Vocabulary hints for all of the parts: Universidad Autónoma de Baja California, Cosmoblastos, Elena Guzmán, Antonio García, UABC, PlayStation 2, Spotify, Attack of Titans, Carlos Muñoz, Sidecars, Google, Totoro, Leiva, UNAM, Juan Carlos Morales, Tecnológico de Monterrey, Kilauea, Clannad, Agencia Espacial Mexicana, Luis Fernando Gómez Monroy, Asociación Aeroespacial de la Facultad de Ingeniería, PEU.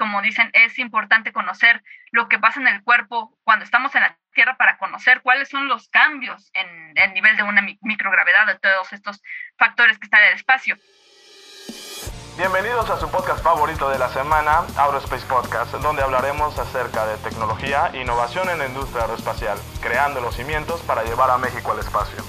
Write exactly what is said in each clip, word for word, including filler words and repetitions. como dicen, es importante conocer lo que pasa en el cuerpo cuando estamos en la Tierra para conocer cuáles son los cambios en el nivel de una microgravedad, de todos estos factores que están en el espacio. Bienvenidos a su podcast favorito de la semana, Aerospace Podcast, donde hablaremos acerca de tecnología e innovación en la industria aeroespacial, creando los cimientos para llevar a México al espacio.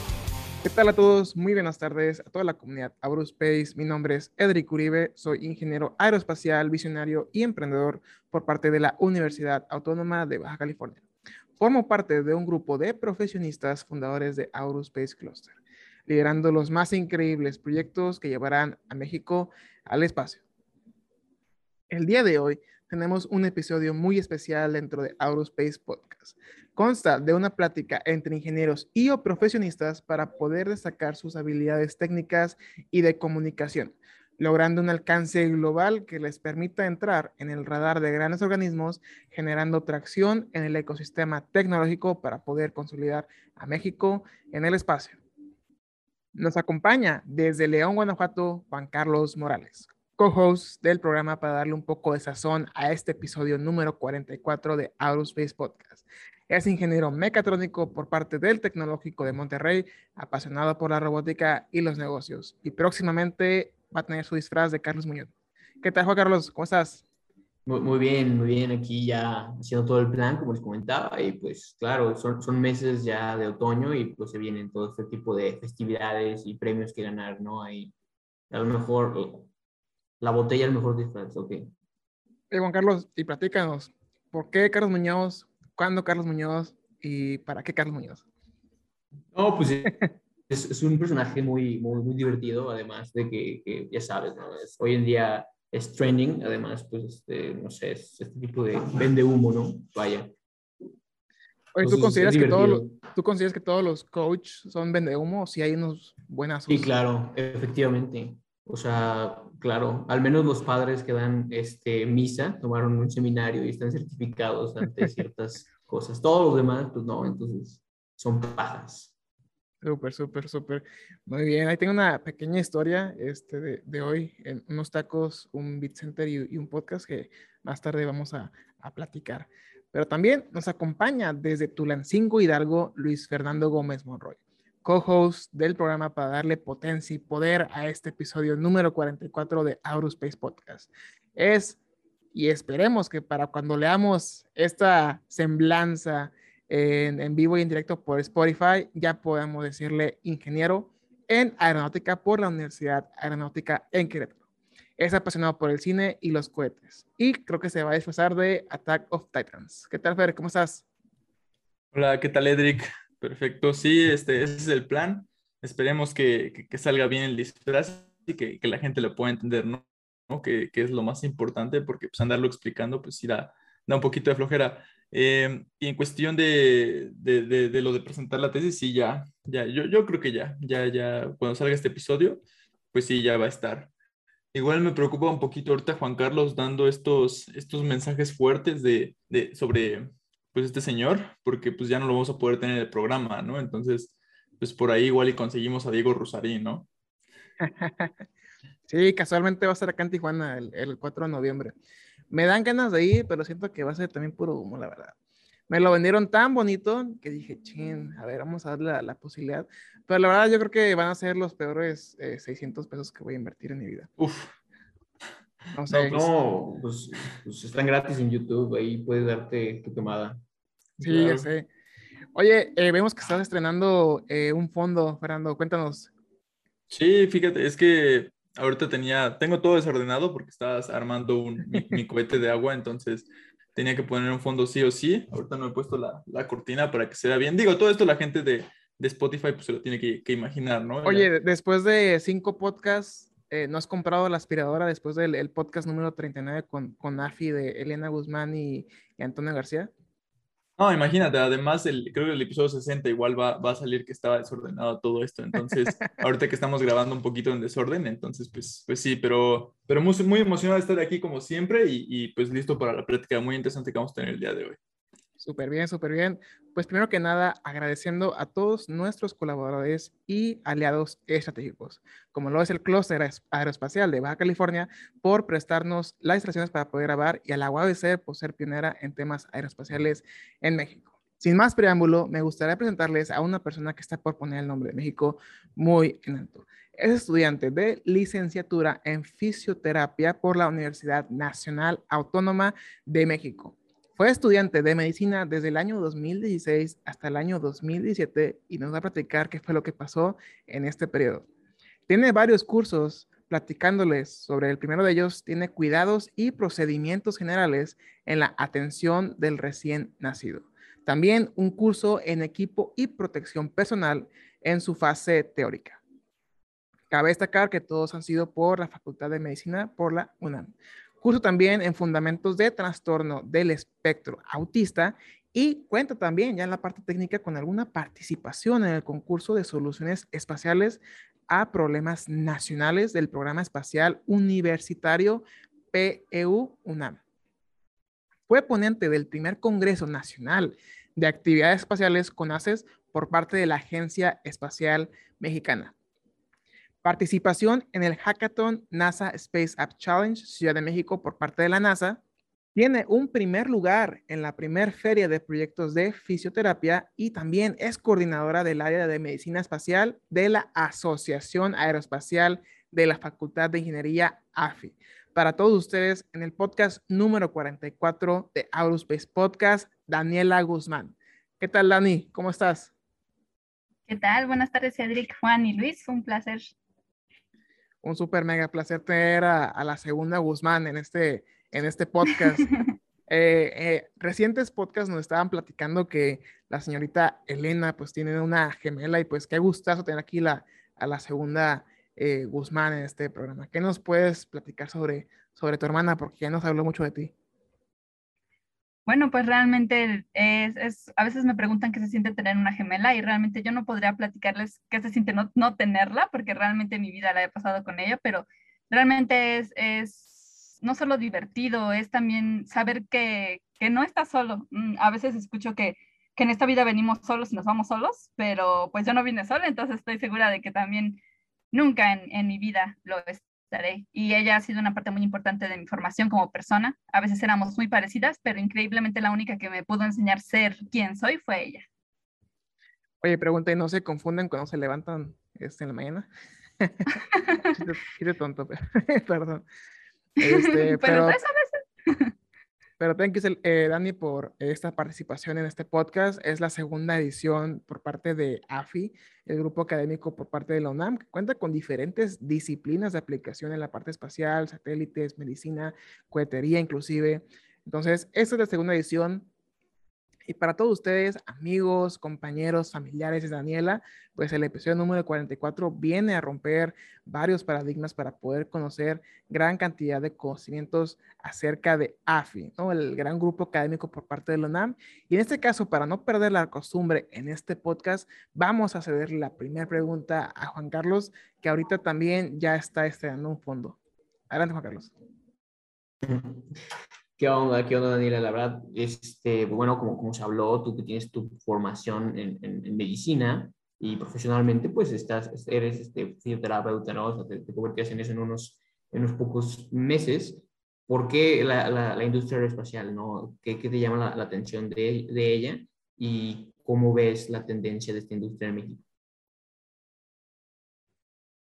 ¿Qué tal a todos? Muy buenas tardes a toda la comunidad Aerospace. Mi nombre es Edric Uribe, soy ingeniero aeroespacial, visionario y emprendedor por parte de la Universidad Autónoma de Baja California. Formo parte de un grupo de profesionistas fundadores de Aerospace Cluster, liderando los más increíbles proyectos que llevarán a México al espacio. El día de hoy tenemos un episodio muy especial dentro de Aerospace Podcast. Consta de una plática entre ingenieros y o profesionistas para poder destacar sus habilidades técnicas y de comunicación, logrando un alcance global que les permita entrar en el radar de grandes organismos, generando tracción en el ecosistema tecnológico para poder consolidar a México en el espacio. Nos acompaña desde León, Guanajuato, Juan Carlos Morales, co-host del programa, para darle un poco de sazón a este episodio número cuarenta y cuatro de Aerospace Podcast. Es ingeniero mecatrónico por parte del Tecnológico de Monterrey, apasionado por la robótica y los negocios, y próximamente va a tener su disfraz de Carlos Muñoz. ¿Qué tal, Juan Carlos? ¿Cómo estás? Muy, muy bien, muy bien. Aquí ya haciendo todo el plan, como les comentaba, y pues claro, son, son meses ya de otoño y pues se vienen todo este tipo de festividades y premios que ganar, ¿no? Hay a lo mejor... Eh, La botella, el mejor disfraz, ok. Hey, Juan Carlos, y platícanos, ¿por qué Carlos Muñoz? ¿Cuándo Carlos Muñoz? ¿Y para qué Carlos Muñoz? No, pues es, es un personaje muy, muy, muy divertido, además de que, que ya sabes, ¿no? Es, hoy en día es trending, además, pues, este, no sé, es este tipo de vende humo, ¿no? Vaya. Oye, ¿tú, Entonces, consideras que todos, ¿tú consideras que todos los coaches son vende humo? Si hay unos buenas... Sí, claro, efectivamente. O sea, claro, al menos los padres que dan este, misa tomaron un seminario y están certificados ante ciertas cosas. Todos los demás, pues no, entonces son pajas. Súper, súper, súper. Muy bien, ahí tengo una pequeña historia este, de, de hoy, en unos tacos, un beat center y, y un podcast que más tarde vamos a, a platicar. Pero también nos acompaña desde Tulancingo, Hidalgo, Luis Fernando Gómez Monroy, co-host del programa, para darle potencia y poder a este episodio número cuarenta y cuatro de Aerospace Podcast. Es, y esperemos que para cuando leamos esta semblanza en, en vivo y en directo por Spotify, ya podamos decirle ingeniero en aeronáutica por la Universidad Aeronáutica en Querétaro. Es apasionado por el cine y los cohetes. Y creo que se va a disfrazar de Attack of Titans. ¿Qué tal, Fer? ¿Cómo estás? Hola, ¿qué tal, Edric? Perfecto, sí, este, ese es el plan. Esperemos que, que, que salga bien el disfraz y que, que la gente lo pueda entender, ¿no? ¿No? Que, que es lo más importante, porque pues andarlo explicando, pues sí da, da un poquito de flojera. Eh, y en cuestión de, de, de, de lo de presentar la tesis, sí, ya, ya yo, yo creo que ya, ya, ya, cuando salga este episodio, pues sí, ya va a estar. Igual me preocupa un poquito ahorita Juan Carlos dando estos, estos mensajes fuertes de, de, sobre... pues este señor, porque pues ya no lo vamos a poder tener en el programa, ¿no? Entonces, pues por ahí igual y conseguimos a Diego Rosarín, ¿no? Sí, casualmente va a estar acá en Tijuana el, el cuatro de noviembre. Me dan ganas de ir, pero siento que va a ser también puro humo, la verdad. Me lo vendieron tan bonito que dije, chin, a ver, vamos a darle la, la posibilidad. Pero la verdad yo creo que van a ser los peores eh, seiscientos pesos que voy a invertir en mi vida. Uf. No, sé. no pues, pues están gratis en YouTube, ahí puedes darte tu quemada. Sí, claro. Ya sé. Oye, eh, vemos que estás estrenando eh, un fondo, Fernando, cuéntanos. Sí, fíjate, es que ahorita tenía, tengo todo desordenado porque estabas armando un, mi, mi cohete de agua, entonces tenía que poner un fondo sí o sí. Ahorita no he puesto la, la cortina para que se vea bien. Digo, todo esto la gente de, de Spotify pues se lo tiene que, que imaginar, ¿no? Oye, ya. Después de cinco podcasts, Eh, ¿no has comprado la aspiradora después del el podcast número treinta y nueve con, con Afi de Elena Guzmán y, y Antonio García? No, imagínate, además el, creo que el episodio sesenta igual va, va a salir que estaba desordenado todo esto, entonces ahorita que estamos grabando un poquito en desorden, entonces pues, pues sí, pero, pero muy, muy emocionado de estar aquí como siempre y, y pues listo para la plática muy interesante que vamos a tener el día de hoy. Súper bien, súper bien. Pues primero que nada, agradeciendo a todos nuestros colaboradores y aliados estratégicos, como lo es el Cluster Aeroespacial de Baja California, por prestarnos las instalaciones para poder grabar, y a la U A B C por ser pionera en temas aeroespaciales en México. Sin más preámbulo, me gustaría presentarles a una persona que está por poner el nombre de México muy en alto. Es estudiante de licenciatura en fisioterapia por la Universidad Nacional Autónoma de México. Fue estudiante de medicina desde el año dos mil dieciséis hasta el año dos mil diecisiete y nos va a platicar qué fue lo que pasó en este periodo. Tiene varios cursos, platicándoles sobre el primero de ellos. Tiene cuidados y procedimientos generales en la atención del recién nacido. También un curso en equipo y protección personal en su fase teórica. Cabe destacar que todos han sido por la Facultad de Medicina, por la UNAM. Curso también en fundamentos de trastorno del espectro autista, y cuenta también ya en la parte técnica con alguna participación en el concurso de soluciones espaciales a problemas nacionales del Programa Espacial Universitario P E U UNAM. Fue ponente del primer Congreso Nacional de Actividades Espaciales con ACES por parte de la Agencia Espacial Mexicana. Participación en el Hackathon NASA Space App Challenge Ciudad de México por parte de la NASA. Tiene un primer lugar en la primer feria de proyectos de fisioterapia y también es coordinadora del área de medicina espacial de la Asociación Aeroespacial de la Facultad de Ingeniería, A F I. Para todos ustedes, en el podcast número cuarenta y cuatro de Aerospace Podcast, Daniela Guzmán. ¿Qué tal, Dani? ¿Cómo estás? ¿Qué tal? Buenas tardes, Edric, Juan y Luis. Un placer. Un súper mega placer tener a, a la segunda Guzmán en este, en este podcast. eh, eh, recientes podcasts nos estaban platicando que la señorita Elena pues tiene una gemela, y pues qué gustazo tener aquí la, a la segunda eh, Guzmán en este programa. ¿Qué nos puedes platicar sobre, sobre tu hermana? Porque ya nos habló mucho de ti. Bueno, pues realmente es, es, a veces me preguntan qué se siente tener una gemela, y realmente yo no podría platicarles qué se siente no, no tenerla, porque realmente mi vida la he pasado con ella, pero realmente es, es no solo divertido, es también saber que, que no estás solo. A veces escucho que, que en esta vida venimos solos y nos vamos solos, pero pues yo no vine sola, entonces estoy segura de que también nunca en, en mi vida lo es. Y ella ha sido una parte muy importante de mi formación como persona. A veces éramos muy parecidas, pero increíblemente la única que me pudo enseñar a ser quien soy fue ella. Oye, pregunta, ¿y no se confunden cuando se levantan este, en la mañana? Chiste tonto, pero, perdón. Este, pero, pero eso a veces. Pero thank you, eh, Dani, por esta participación en este podcast. Es la segunda edición por parte de A F I, el grupo académico por parte de la UNAM, que cuenta con diferentes disciplinas de aplicación en la parte espacial, satélites, medicina, cohetería inclusive. Entonces, esta es la segunda edición. Y para todos ustedes, amigos, compañeros, familiares de Daniela, pues el episodio número cuarenta y cuatro viene a romper varios paradigmas para poder conocer gran cantidad de conocimientos acerca de A F I, ¿no? El gran grupo académico por parte de la UNAM. Y en este caso, para no perder la costumbre en este podcast, vamos a ceder la primera pregunta a Juan Carlos, que ahorita también ya está estrenando un fondo. Adelante, Juan Carlos. ¿Qué onda? ¿Qué onda, Daniela? La verdad, este, bueno, como, como se habló, tú que tienes tu formación en, en, en medicina y profesionalmente, pues estás, eres este, fisioterapeuta, ¿no? O sea, te, te convertías en eso en unos, en unos pocos meses. ¿Por qué la, la, la industria aeroespacial, no? ¿Qué, qué te llama la, la atención de, de ella? ¿Y cómo ves la tendencia de esta industria en México?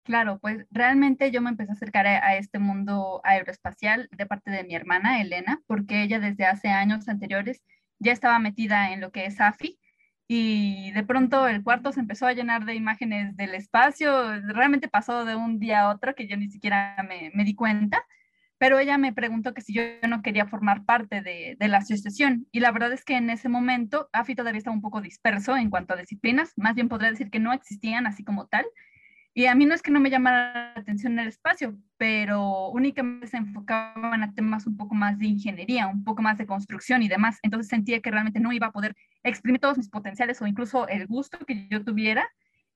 Claro, pues realmente yo me empecé a acercar a, a este mundo aeroespacial de parte de mi hermana Elena, porque ella desde hace años anteriores ya estaba metida en lo que es A F I, y de pronto el cuarto se empezó a llenar de imágenes del espacio. Realmente pasó de un día a otro que yo ni siquiera me, me di cuenta, pero ella me preguntó que si yo no quería formar parte de, de la asociación, y la verdad es que en ese momento A F I todavía estaba un poco disperso en cuanto a disciplinas, más bien podría decir que no existían así como tal. Y a mí no es que no me llamara la atención el espacio, pero únicamente se enfocaban a temas un poco más de ingeniería, un poco más de construcción y demás. Entonces sentía que realmente no iba a poder exprimir todos mis potenciales o incluso el gusto que yo tuviera.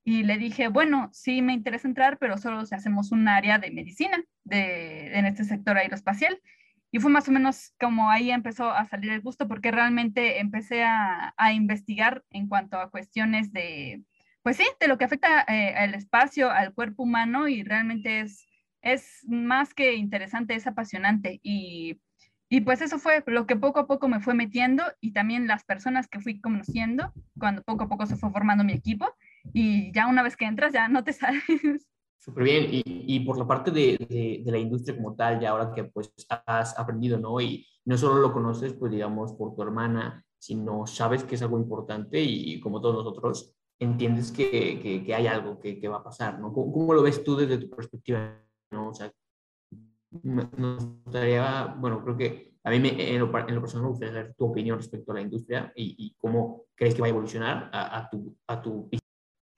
Y le dije, bueno, sí me interesa entrar, pero solo si hacemos un área de medicina de, en este sector aeroespacial. Y fue más o menos como ahí empezó a salir el gusto, porque realmente empecé a, a investigar en cuanto a cuestiones de, pues sí, de lo que afecta eh, al espacio, al cuerpo humano, y realmente es, es más que interesante, es apasionante. Y, y pues eso fue lo que poco a poco me fue metiendo, y también las personas que fui conociendo, cuando poco a poco se fue formando mi equipo, y ya una vez que entras ya no te sales. Súper bien, y, y por la parte de, de, de la industria como tal, ya ahora que pues has aprendido, ¿no? Y no solo lo conoces, pues digamos, por tu hermana, sino sabes que es algo importante y como todos nosotros, entiendes que, que, que hay algo que, que va a pasar, ¿no? ¿Cómo, cómo lo ves tú desde tu perspectiva, ¿no? O sea, nos gustaría, bueno, creo que a mí me, en, lo, en lo personal me gustaría saber tu opinión respecto a la industria y, y cómo crees que va a evolucionar a, a tu a tu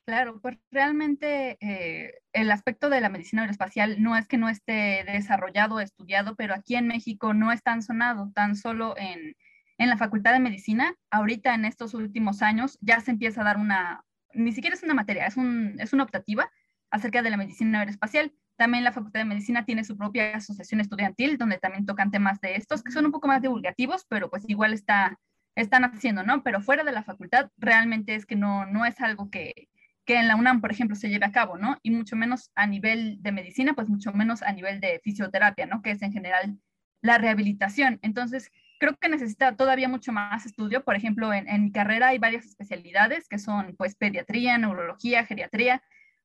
Claro, pues realmente eh, el aspecto de la medicina aeroespacial no es que no esté desarrollado, estudiado, pero aquí en México no es tan sonado, tan solo en, en la Facultad de Medicina. Ahorita en estos últimos años ya se empieza a dar una, ni siquiera es una materia, es, un, es una optativa acerca de la medicina aeroespacial. También la Facultad de Medicina tiene su propia asociación estudiantil, donde también tocan temas de estos, que son un poco más divulgativos, pero pues igual está, están haciendo, ¿no? Pero fuera de la facultad realmente es que no, no es algo que... que en la UNAM, por ejemplo, se lleve a cabo, ¿no? Y mucho menos a nivel de medicina, pues mucho menos a nivel de fisioterapia, ¿no? Que es en general la rehabilitación. Entonces, creo que necesita todavía mucho más estudio. Por ejemplo, en, en mi carrera hay varias especialidades que son, pues, pediatría, neurología, geriatría,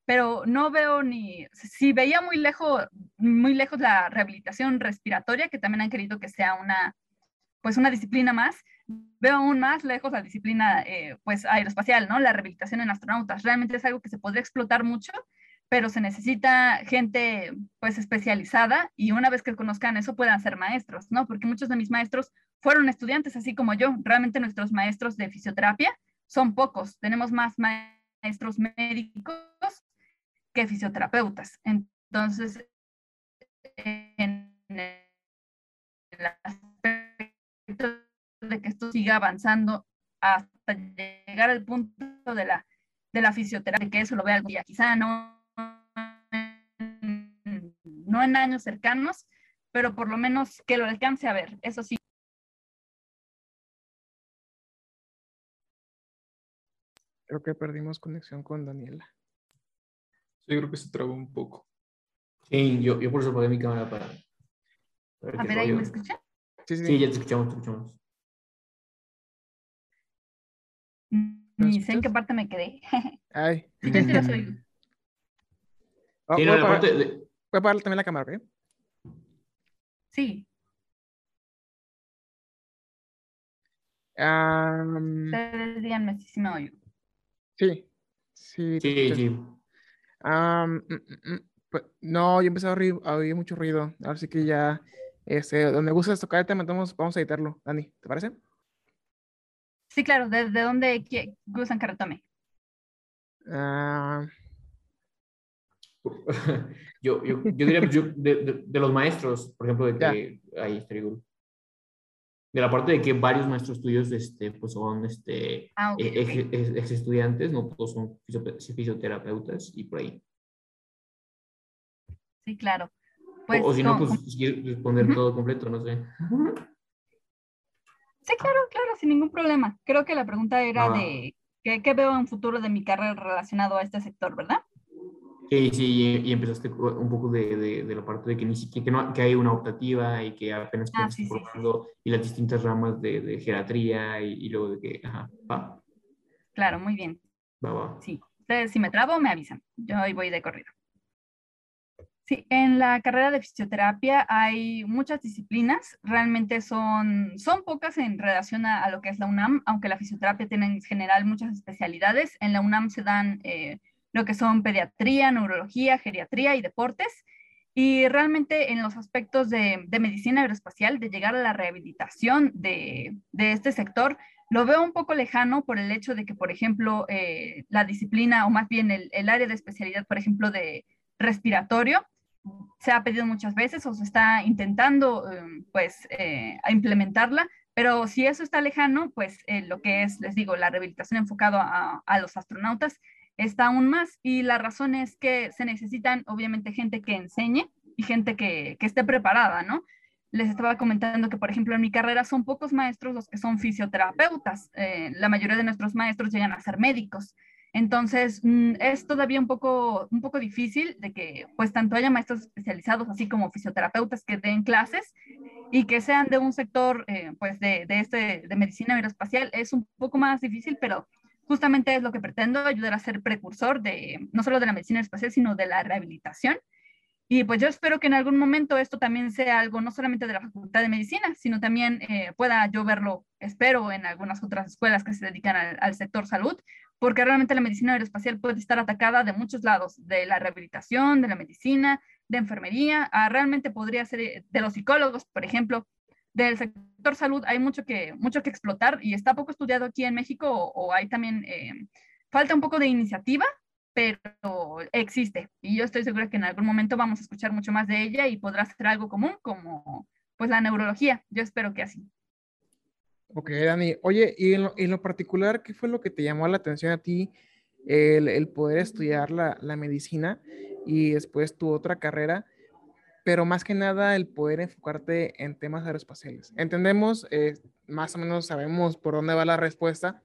pero no veo ni... Si veía muy lejos, muy lejos la rehabilitación respiratoria, que también han querido que sea una, pues, una disciplina más, veo aún más lejos la disciplina eh, pues aeroespacial, ¿no? La rehabilitación en astronautas. Realmente es algo que se podría explotar mucho, pero se necesita gente pues especializada y una vez que conozcan eso puedan ser maestros, ¿no? Porque muchos de mis maestros fueron estudiantes, así como yo. Realmente nuestros maestros de fisioterapia son pocos. Tenemos más maestros médicos que fisioterapeutas. Entonces, en el aspecto de que esto siga avanzando hasta llegar al punto de la, de la fisioterapia, que eso lo vea algún día, quizá no, no en años cercanos, pero por lo menos que lo alcance a ver, eso sí. Creo que perdimos conexión con Daniela. Yo creo que se trabó un poco. Sí, yo, yo por eso apagué mi cámara para... para a ver, ¿ahí me escuchan? Sí, sí, sí, ya te escuchamos, te escuchamos. Ni sé en qué parte me quedé. Ay. Yo sí lo soy. Oh, sí, no, voy, a apagar, de... voy a apagar también la cámara, ¿eh? Sí. Um... Ustedes díganme si me oigo. Sí. Sí, sí. sí. Um, pues, no, yo empecé a oír, a oír mucho ruido. Así que ya, este, donde gustes tocar el tema, vamos a editarlo. Dani, ¿te parece? Sí, claro. ¿Desde dónde gustan que retome? Uh... yo, yo, yo diría yo, de, de, de los maestros, por ejemplo, de que yeah. ahí de la parte de que varios maestros tuyos, este, pues son, este, ah, okay, ex, okay. Ex, ex estudiantes, no todos son fisioterapeutas y por ahí. Sí, claro. Pues, o, o si no, pues si quieres responder uh-huh. todo completo, no sé. Uh-huh. Sí, claro, claro, sin ningún problema. Creo que la pregunta era ah. de ¿qué, qué veo en futuro de mi carrera relacionado a este sector, ¿verdad? Sí, sí, y, y empezaste un poco de, de, de la parte de que ni siquiera que no, que hay una optativa y que apenas ah, sí, sí, sí. y las distintas ramas de, de geriatría y, y luego de que, ajá, va. Claro, muy bien. Va, va. Sí, ustedes si me trabo me avisan, yo hoy voy de corrido. Sí, en la carrera de fisioterapia hay muchas disciplinas, realmente son, son pocas en relación a, a lo que es la UNAM, aunque la fisioterapia tiene en general muchas especialidades. En la UNAM se dan eh, lo que son pediatría, neurología, geriatría y deportes, y realmente en los aspectos de, de medicina aeroespacial, de llegar a la rehabilitación de, de este sector, lo veo un poco lejano por el hecho de que, por ejemplo, eh, la disciplina, o más bien el, el área de especialidad, por ejemplo, de respiratorio, se ha pedido muchas veces o se está intentando pues eh, implementarla, pero si eso está lejano, pues eh, lo que es, les digo, la rehabilitación enfocado a, a los astronautas está aún más, y la razón es que se necesitan obviamente gente que enseñe y gente que, que esté preparada, ¿no? les estaba comentando que, por ejemplo, en mi carrera son pocos maestros los que son fisioterapeutas. Eh, la mayoría de nuestros maestros llegan a ser médicos. Entonces, es todavía un poco, un poco difícil de que pues tanto haya maestros especializados, así como fisioterapeutas que den clases y que sean de un sector eh, pues de, de, este, de medicina aeroespacial. Es un poco más difícil, pero justamente es lo que pretendo, ayudar a ser precursor de no solo de la medicina aeroespacial, sino de la rehabilitación. Y pues yo espero que en algún momento esto también sea algo no solamente de la Facultad de Medicina, sino también eh, pueda yo verlo, espero, en algunas otras escuelas que se dedican al, al sector salud, porque realmente la medicina aeroespacial puede estar atacada de muchos lados, de la rehabilitación, de la medicina, de enfermería, a realmente podría ser de los psicólogos, por ejemplo. Del sector salud hay mucho que, mucho que explotar y está poco estudiado aquí en México, o, o hay también, eh, falta un poco de iniciativa, pero existe, y yo estoy segura que en algún momento vamos a escuchar mucho más de ella y podrá ser algo común como pues la neurología. Yo espero que así. Ok, Dani. Oye, y en lo, en lo particular, ¿qué fue lo que te llamó la atención a ti el, el poder estudiar la, la medicina y después tu otra carrera? Pero más que nada el poder enfocarte en temas aeroespaciales. Entendemos, eh, más o menos sabemos por dónde va la respuesta,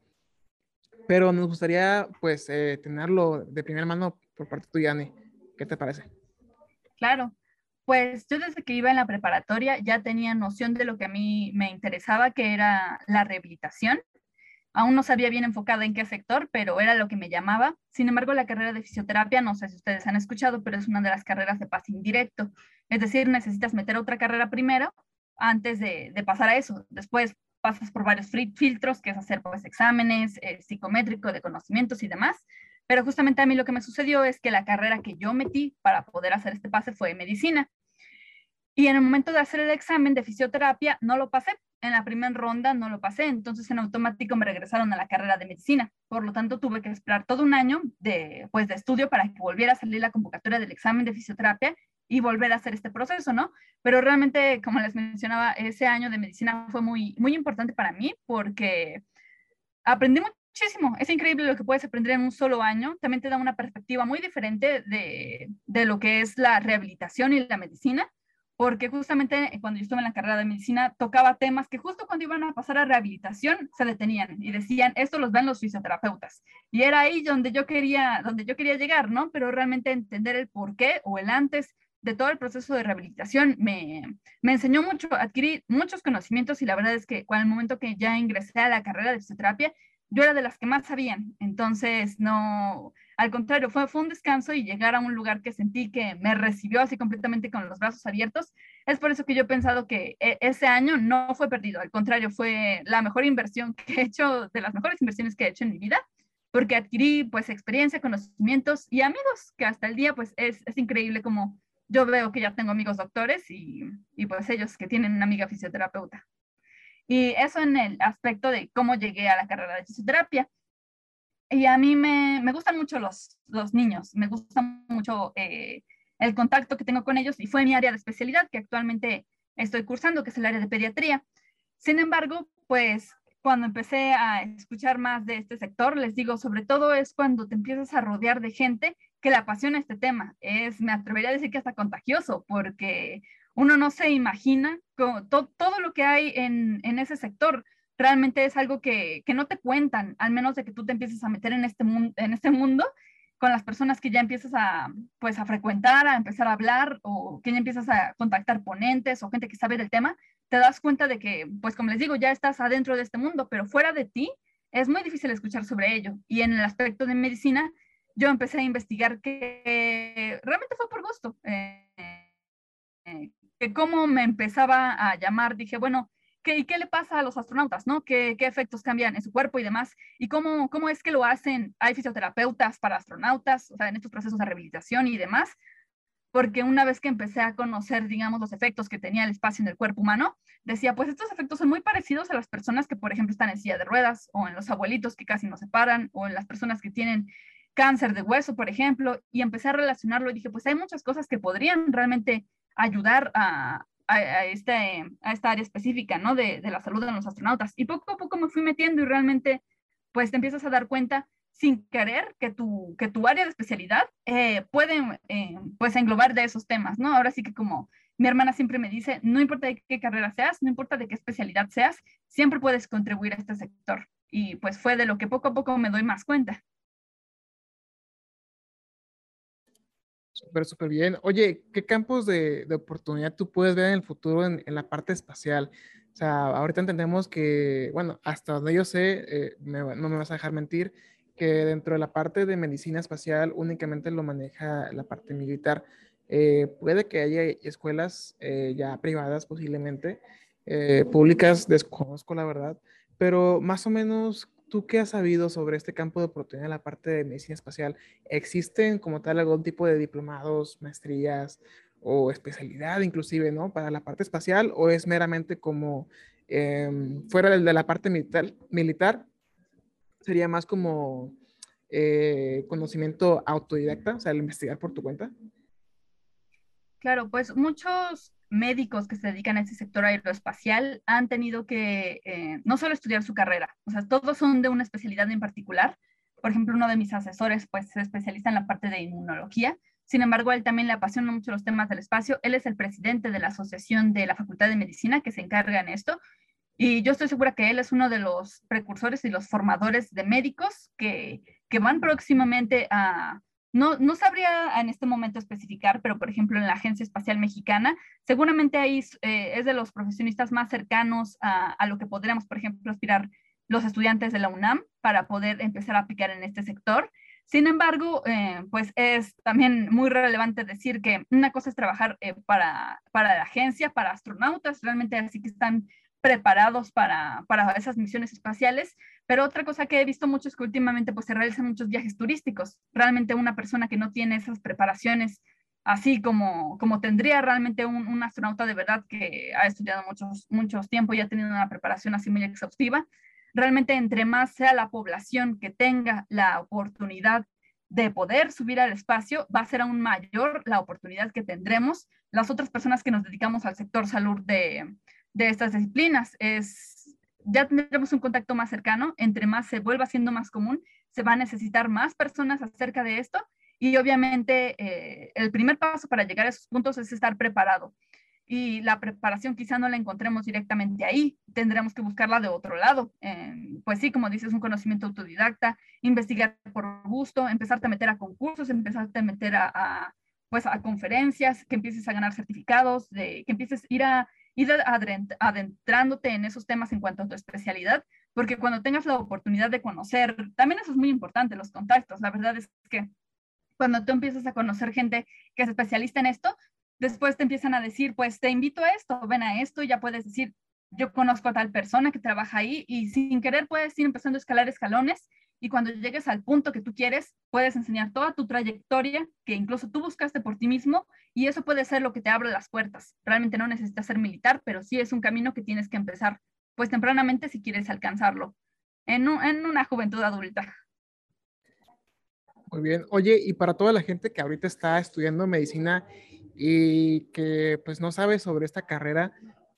pero nos gustaría, pues, eh, tenerlo de primera mano por parte tuya, Ani. ¿Qué te parece? Claro. Pues yo desde que iba en la preparatoria ya tenía noción de lo que a mí me interesaba, que era la rehabilitación. Aún no sabía bien enfocada en qué sector, pero era lo que me llamaba. Sin embargo, la carrera de fisioterapia, no sé si ustedes han escuchado, pero es una de las carreras de pase indirecto. Es decir, necesitas meter otra carrera primero antes de, de pasar a eso. Después pasas por varios filtros, que es hacer pues exámenes, eh, psicométrico, de conocimientos y demás, pero justamente a mí lo que me sucedió es que la carrera que yo metí para poder hacer este pase fue medicina, y en el momento de hacer el examen de fisioterapia no lo pasé, en la primera ronda no lo pasé, entonces en automático me regresaron a la carrera de medicina, por lo tanto tuve que esperar todo un año de, pues, de estudio para que volviera a salir la convocatoria del examen de fisioterapia y volver a hacer este proceso, ¿no? Pero realmente, como les mencionaba, ese año de medicina fue muy, muy importante para mí porque aprendí muchísimo. Es increíble lo que puedes aprender en un solo año. También te da una perspectiva muy diferente de, de lo que es la rehabilitación y la medicina, porque justamente cuando yo estuve en la carrera de medicina tocaba temas que justo cuando iban a pasar a rehabilitación se detenían y decían, esto los ven los fisioterapeutas. Y era ahí donde yo quería, donde yo quería llegar, ¿no? Pero realmente entender el por qué o el antes de todo el proceso de rehabilitación me, me enseñó mucho, adquirí muchos conocimientos y la verdad es que al momento que ya ingresé a la carrera de fisioterapia, yo era de las que más sabían, entonces no, al contrario, fue, fue un descanso y llegar a un lugar que sentí que me recibió así completamente con los brazos abiertos. Es por eso que yo he pensado que ese año no fue perdido, al contrario, fue la mejor inversión que he hecho, de las mejores inversiones que he hecho en mi vida, porque adquirí pues experiencia, conocimientos y amigos, que hasta el día pues es, es increíble como yo veo que ya tengo amigos doctores y, y pues ellos que tienen una amiga fisioterapeuta. Y eso en el aspecto de cómo llegué a la carrera de fisioterapia. Y a mí me, me gustan mucho los, los niños, me gusta mucho eh, el contacto que tengo con ellos y fue mi área de especialidad que actualmente estoy cursando, que es el área de pediatría. Sin embargo, pues cuando empecé a escuchar más de este sector, les digo, sobre todo es cuando te empiezas a rodear de gente que le apasiona este tema. Es, me atrevería a decir que hasta contagioso, porque uno no se imagina con to, todo lo que hay en, en ese sector. Realmente es algo que, que no te cuentan, al menos de que tú te empieces a meter en este, en este mundo con las personas que ya empiezas a, pues, a frecuentar, a empezar a hablar, o que ya empiezas a contactar ponentes o gente que sabe del tema, te das cuenta de que, pues como les digo, ya estás adentro de este mundo, pero fuera de ti es muy difícil escuchar sobre ello. Y en el aspecto de medicina, yo empecé a investigar que realmente fue por gusto, eh, eh, que cómo me empezaba a llamar, dije, bueno, ¿qué, qué le pasa a los astronautas, ¿no? ¿Qué, qué efectos cambian en su cuerpo y demás? ¿Y cómo, cómo es que lo hacen? Hay fisioterapeutas para astronautas, o sea, en estos procesos de rehabilitación y demás, porque una vez que empecé a conocer, digamos, los efectos que tenía el espacio en el cuerpo humano, decía, pues estos efectos son muy parecidos a las personas que, por ejemplo, están en silla de ruedas, o en los abuelitos que casi no se paran, o en las personas que tienen cáncer de hueso, por ejemplo, y empecé a relacionarlo y dije, pues hay muchas cosas que podrían realmente ayudar a, a, a, este, a esta área específica, ¿no? De, de la salud de los astronautas. Y poco a poco me fui metiendo y realmente, pues te empiezas a dar cuenta sin querer que tu, que tu área de especialidad eh, puede eh, pues englobar de esos temas, ¿no? Ahora sí que como Mi hermana siempre me dice, no importa de qué carrera seas, no importa de qué especialidad seas, siempre puedes contribuir a este sector. Y pues fue de lo que poco a poco me doy más cuenta. Súper, súper bien. Oye, ¿qué campos de, de oportunidad tú puedes ver en el futuro en, en la parte espacial? O sea, ahorita entendemos que, bueno, hasta donde yo sé, eh, me, no me vas a dejar mentir, que dentro de la parte de medicina espacial únicamente lo maneja la parte militar. Eh, puede que haya escuelas eh, ya privadas posiblemente, eh, públicas, desconozco la verdad, pero más o menos, ¿tú qué has sabido sobre este campo de oportunidad en la parte de medicina espacial? ¿Existen como tal algún tipo de diplomados, maestrías o especialidad inclusive, ¿no? Para la parte espacial, o es meramente como eh, fuera de la parte militar, militar sería más como eh, conocimiento autodidacta, o sea, el investigar por tu cuenta? Claro, pues muchos médicos que se dedican a este sector aeroespacial han tenido que eh, no solo estudiar su carrera, o sea, todos son de una especialidad en particular. Por ejemplo, uno de mis asesores pues se especializa en la parte de inmunología, sin embargo, a él también le apasionan mucho los temas del espacio. Él es el presidente de la Asociación de la Facultad de Medicina que se encarga en esto, y yo estoy segura que él es uno de los precursores y los formadores de médicos que, que van próximamente a... No, no sabría en este momento especificar, pero por ejemplo en la Agencia Espacial Mexicana, seguramente ahí eh, es de los profesionistas más cercanos a, a lo que podríamos, por ejemplo, aspirar los estudiantes de la UNAM para poder empezar a aplicar en este sector. Sin embargo, eh, pues es también muy relevante decir que una cosa es trabajar eh, para, para la agencia, para astronautas, realmente así que están preparados para, para esas misiones espaciales, pero otra cosa que he visto mucho es que últimamente pues, se realizan muchos viajes turísticos. Realmente una persona que no tiene esas preparaciones así como, como tendría realmente un, un astronauta de verdad que ha estudiado muchos, muchos tiempo y ha tenido una preparación así muy exhaustiva. Realmente entre más sea la población que tenga la oportunidad de poder subir al espacio, va a ser aún mayor la oportunidad que tendremos las otras personas que nos dedicamos al sector salud de, de estas disciplinas. Es, ya tendremos un contacto más cercano, entre más se vuelva siendo más común, se va a necesitar más personas acerca de esto y obviamente eh, el primer paso para llegar a esos puntos es estar preparado. Y la preparación quizá no la encontremos directamente ahí, tendremos que buscarla de otro lado. Eh, pues sí, como dices, un conocimiento autodidacta, investigar por gusto, empezarte a meter a concursos, empezarte a meter a, a, pues a conferencias, que empieces a ganar certificados, de, que empieces a ir, a, ir adentrándote en esos temas en cuanto a tu especialidad, porque cuando tengas la oportunidad de conocer, también eso es muy importante, los contactos. La verdad es que cuando tú empiezas a conocer gente que es especialista en esto, después te empiezan a decir, pues te invito a esto, ven a esto, y ya puedes decir, yo conozco a tal persona que trabaja ahí, y sin querer puedes ir empezando a escalar escalones, y cuando llegues al punto que tú quieres, puedes enseñar toda tu trayectoria, que incluso tú buscaste por ti mismo, y eso puede ser lo que te abre las puertas. Realmente no necesitas ser militar, pero sí es un camino que tienes que empezar, pues tempranamente si quieres alcanzarlo, en, un, en una juventud adulta. Muy bien. Oye, y para toda la gente que ahorita está estudiando medicina y que pues no sabe sobre esta carrera,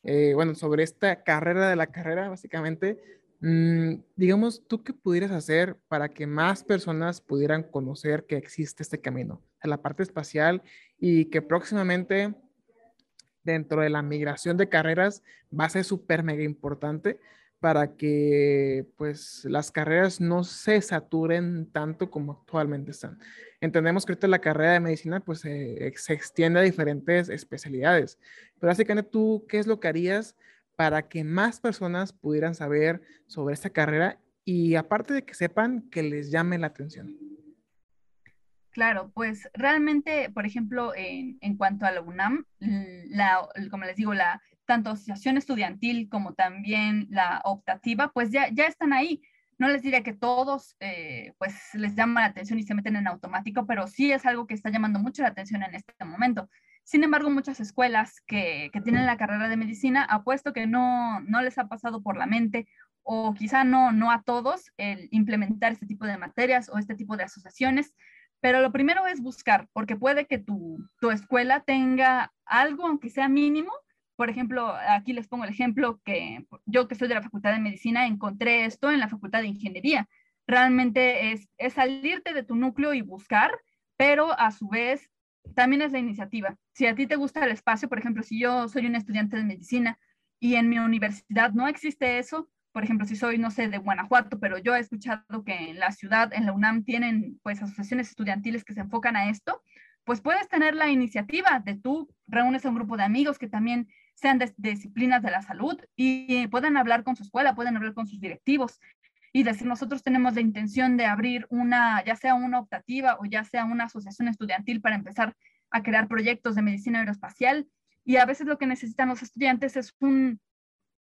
eh, bueno, sobre esta carrera de la carrera, básicamente, mmm, digamos, ¿tú qué pudieras hacer para que más personas pudieran conocer que existe este camino, a la parte espacial, y que próximamente dentro de la migración de carreras va a ser súper mega importante para que pues las carreras no se saturen tanto como actualmente están? Entendemos que ahorita la carrera de medicina pues eh, se extiende a diferentes especialidades, pero básicamente tú, ¿qué es lo que harías para que más personas pudieran saber sobre esta carrera y aparte de que sepan, que les llame la atención? Claro, pues realmente, por ejemplo, en, en cuanto a la UNAM, la, como les digo, la tanto asociación estudiantil como también la optativa, pues ya, ya están ahí. No les diría que todos eh, pues les llama la atención y se meten en automático, pero sí es algo que está llamando mucho la atención en este momento. Sin embargo, muchas escuelas que, que tienen la carrera de medicina, apuesto que no, no les ha pasado por la mente, o quizá no, no a todos, el implementar este tipo de materias o este tipo de asociaciones. Pero lo primero es buscar, porque puede que tu, tu escuela tenga algo, aunque sea mínimo. Por ejemplo, aquí les pongo el ejemplo que yo, que soy de la Facultad de Medicina, encontré esto en la Facultad de Ingeniería. Realmente es, es salirte de tu núcleo y buscar, pero a su vez también es la iniciativa. Si a ti te gusta el espacio, por ejemplo, si yo soy un estudiante de medicina y en mi universidad no existe eso, por ejemplo, si soy, no sé, de Guanajuato, pero yo he escuchado que en la ciudad, en la UNAM, tienen pues asociaciones estudiantiles que se enfocan a esto, pues puedes tener la iniciativa de tú reúnes a un grupo de amigos que también sean de, de disciplinas de la salud y pueden hablar con su escuela, pueden hablar con sus directivos y decir, nosotros tenemos la intención de abrir una, ya sea una optativa o ya sea una asociación estudiantil para empezar a crear proyectos de medicina aeroespacial. Y a veces lo que necesitan los estudiantes es un,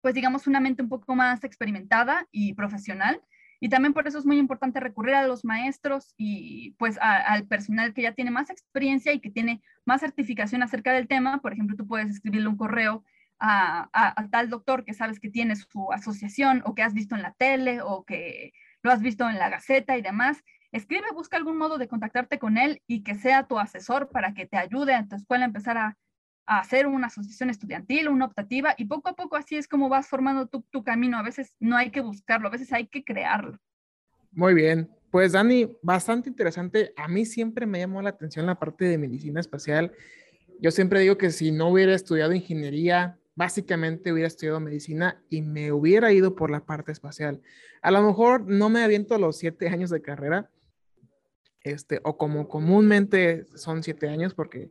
pues digamos, una mente un poco más experimentada y profesional. Y también por eso es muy importante recurrir a los maestros y pues a, al personal que ya tiene más experiencia y que tiene más certificación acerca del tema. Por ejemplo, tú puedes escribirle un correo a, a, a tal doctor que sabes que tiene su asociación o que has visto en la tele o que lo has visto en la Gaceta y demás. Escribe, busca algún modo de contactarte con él y que sea tu asesor para que te ayude a tu escuela a empezar a, a hacer una asociación estudiantil, una optativa, y poco a poco así es como vas formando tu, tu camino. A veces no hay que buscarlo, a veces hay que crearlo. Muy bien. Pues, Dani, bastante interesante. A mí siempre me llamó la atención la parte de medicina espacial. Yo siempre digo que si no hubiera estudiado ingeniería, básicamente hubiera estudiado medicina y me hubiera ido por la parte espacial. A lo mejor no me aviento a los siete años de carrera, este, o como comúnmente son siete años, porque...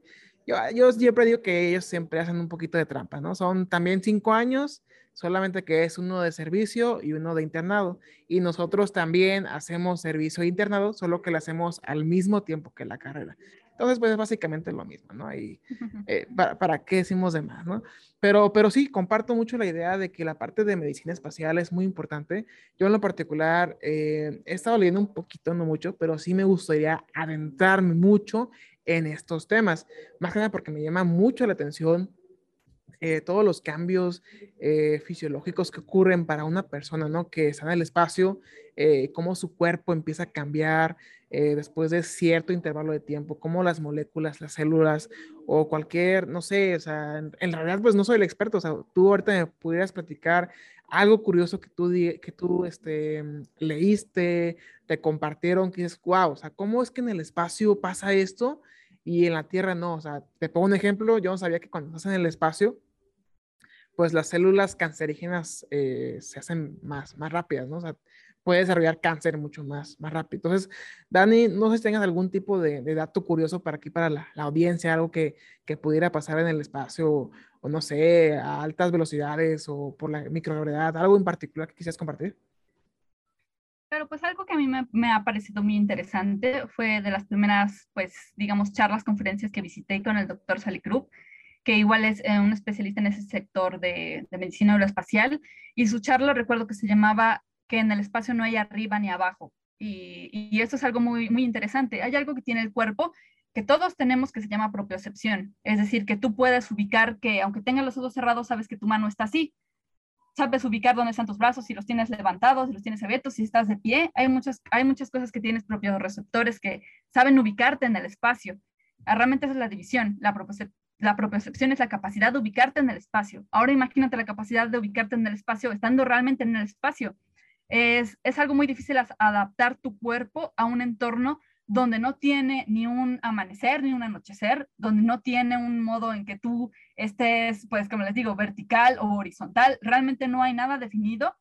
Yo, yo siempre digo que ellos siempre hacen un poquito de trampa, ¿no? Son también cinco años, solamente que es uno de servicio y uno de internado. Y nosotros también hacemos servicio e internado, solo que lo hacemos al mismo tiempo que la carrera. Entonces, pues es básicamente lo mismo, ¿no? Y eh, para, ¿para qué decimos de más, no? Pero, pero sí, comparto mucho la idea de que la parte de medicina espacial es muy importante. Yo en lo particular eh, he estado leyendo un poquito, no mucho, pero sí me gustaría adentrarme mucho en estos temas, más que nada porque me llama mucho la atención eh, todos los cambios eh, fisiológicos que ocurren para una persona, ¿no? Que está en el espacio, eh, cómo su cuerpo empieza a cambiar eh, después de cierto intervalo de tiempo, cómo las moléculas, las células o cualquier, no sé, o sea, en, en realidad pues no soy el experto, o sea, tú ahorita me pudieras platicar algo curioso que tú, que tú este, leíste, te compartieron, que dices, wow, o sea, ¿cómo es que en el espacio pasa esto y en la Tierra no? O sea, te pongo un ejemplo, yo no sabía que cuando estás en el espacio, pues las células cancerígenas eh, se hacen más, más rápidas, ¿no? O sea, puede desarrollar cáncer mucho más, más rápido. Entonces, Dani, no sé si tengas algún tipo de, de dato curioso para aquí, para la, la audiencia, algo que, que pudiera pasar en el espacio, o, o no sé, a altas velocidades o por la microgravedad, algo en particular que quisieras compartir. Pero pues algo que a mí me, me ha parecido muy interesante fue de las primeras, pues, digamos, charlas, conferencias que visité con el doctor Salicrup, que igual es eh, un especialista en ese sector de, de medicina aeroespacial, y su charla, recuerdo que se llamaba que en el espacio no hay arriba ni abajo, y, y esto es algo muy, muy interesante. Hay algo que tiene el cuerpo que todos tenemos que se llama propiocepción, es decir, que tú puedes ubicar que aunque tengas los ojos cerrados, sabes que tu mano está así, sabes ubicar dónde están tus brazos, si los tienes levantados, si los tienes abiertos, si estás de pie. Hay muchas, hay muchas cosas que tienes propioreceptores que saben ubicarte en el espacio. Realmente esa es la división. La, propioce, la propiocepción es la capacidad de ubicarte en el espacio. Ahora imagínate la capacidad de ubicarte en el espacio, estando realmente en el espacio. Es, es algo muy difícil adaptar tu cuerpo a un entorno donde no tiene ni un amanecer, ni un anochecer, donde no tiene un modo en que tú estés, pues como les digo, vertical o horizontal. Realmente no hay nada definido.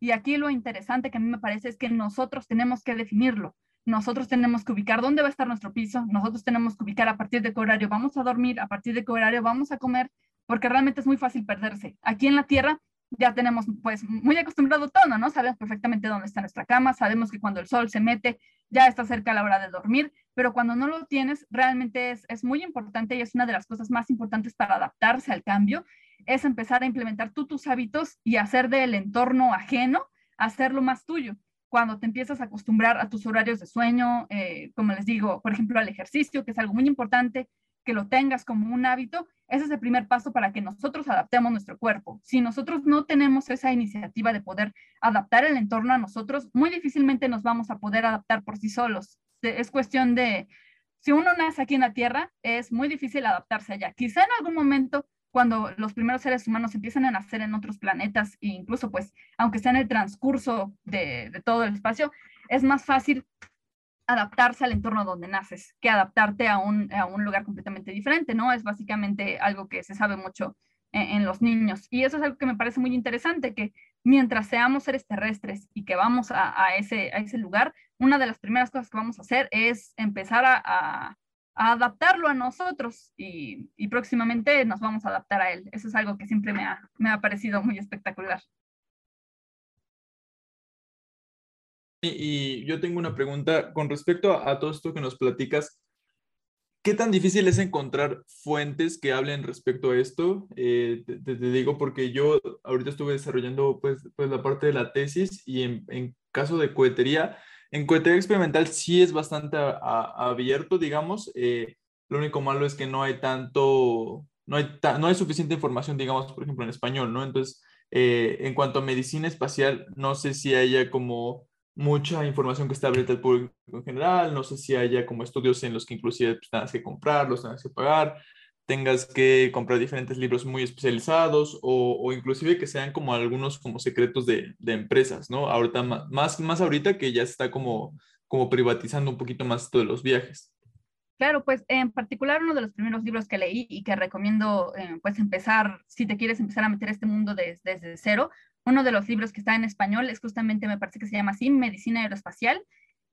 Y aquí lo interesante que a mí me parece es que nosotros tenemos que definirlo. Nosotros tenemos que ubicar dónde va a estar nuestro piso. Nosotros tenemos que ubicar a partir de qué horario vamos a dormir, a partir de qué horario vamos a comer, porque realmente es muy fácil perderse. Aquí en la Tierra ya tenemos pues muy acostumbrado todo, ¿no? Sabemos perfectamente dónde está nuestra cama, sabemos que cuando el sol se mete ya está cerca la hora de dormir, pero cuando no lo tienes realmente es, es muy importante, y es una de las cosas más importantes para adaptarse al cambio, es empezar a implementar tú tus hábitos y hacer del entorno ajeno, hacerlo más tuyo. Cuando te empiezas a acostumbrar a tus horarios de sueño, eh, como les digo, por ejemplo al ejercicio, que es algo muy importante, que lo tengas como un hábito, ese es el primer paso para que nosotros adaptemos nuestro cuerpo. Si nosotros no tenemos esa iniciativa de poder adaptar el entorno a nosotros, muy difícilmente nos vamos a poder adaptar por sí solos. Es cuestión de, si uno nace aquí en la Tierra, es muy difícil adaptarse allá. Quizá en algún momento, cuando los primeros seres humanos empiezan a nacer en otros planetas, e incluso pues, aunque sea en el transcurso de, de todo el espacio, es más fácil adaptarse al entorno donde naces que adaptarte a un, a un lugar completamente diferente, ¿no? Es básicamente algo que se sabe mucho en, en los niños. Y eso es algo que me parece muy interesante, que mientras seamos seres terrestres y que vamos a, a, ese, a ese lugar, una de las primeras cosas que vamos a hacer es empezar a, a, a adaptarlo a nosotros y, y próximamente nos vamos a adaptar a él. Eso es algo que siempre me ha, me ha parecido muy espectacular. Y yo tengo una pregunta con respecto a, a todo esto que nos platicas. ¿Qué tan difícil es encontrar fuentes que hablen respecto a esto? Eh, te, te digo porque yo ahorita estuve desarrollando pues, pues la parte de la tesis y en, en caso de cohetería, en cohetería experimental sí es bastante a, a, abierto, digamos. Eh, lo único malo es que no hay tanto, no hay, ta, no hay suficiente información, digamos, por ejemplo, en español, ¿no? Entonces, eh, en cuanto a medicina espacial, no sé si haya como mucha información que está abierta al público en general, no sé si haya como estudios en los que inclusive pues, tengas que comprar, los tengas que pagar, tengas que comprar diferentes libros muy especializados o, o inclusive que sean como algunos como secretos de, de empresas, ¿no? Ahorita, más, más ahorita que ya se está como, como privatizando un poquito más esto de los viajes. Claro, pues en particular uno de los primeros libros que leí y que recomiendo eh, pues empezar, si te quieres empezar a meter a este mundo de, desde cero, uno de los libros que está en español es justamente, me parece que se llama así, Medicina Aeroespacial,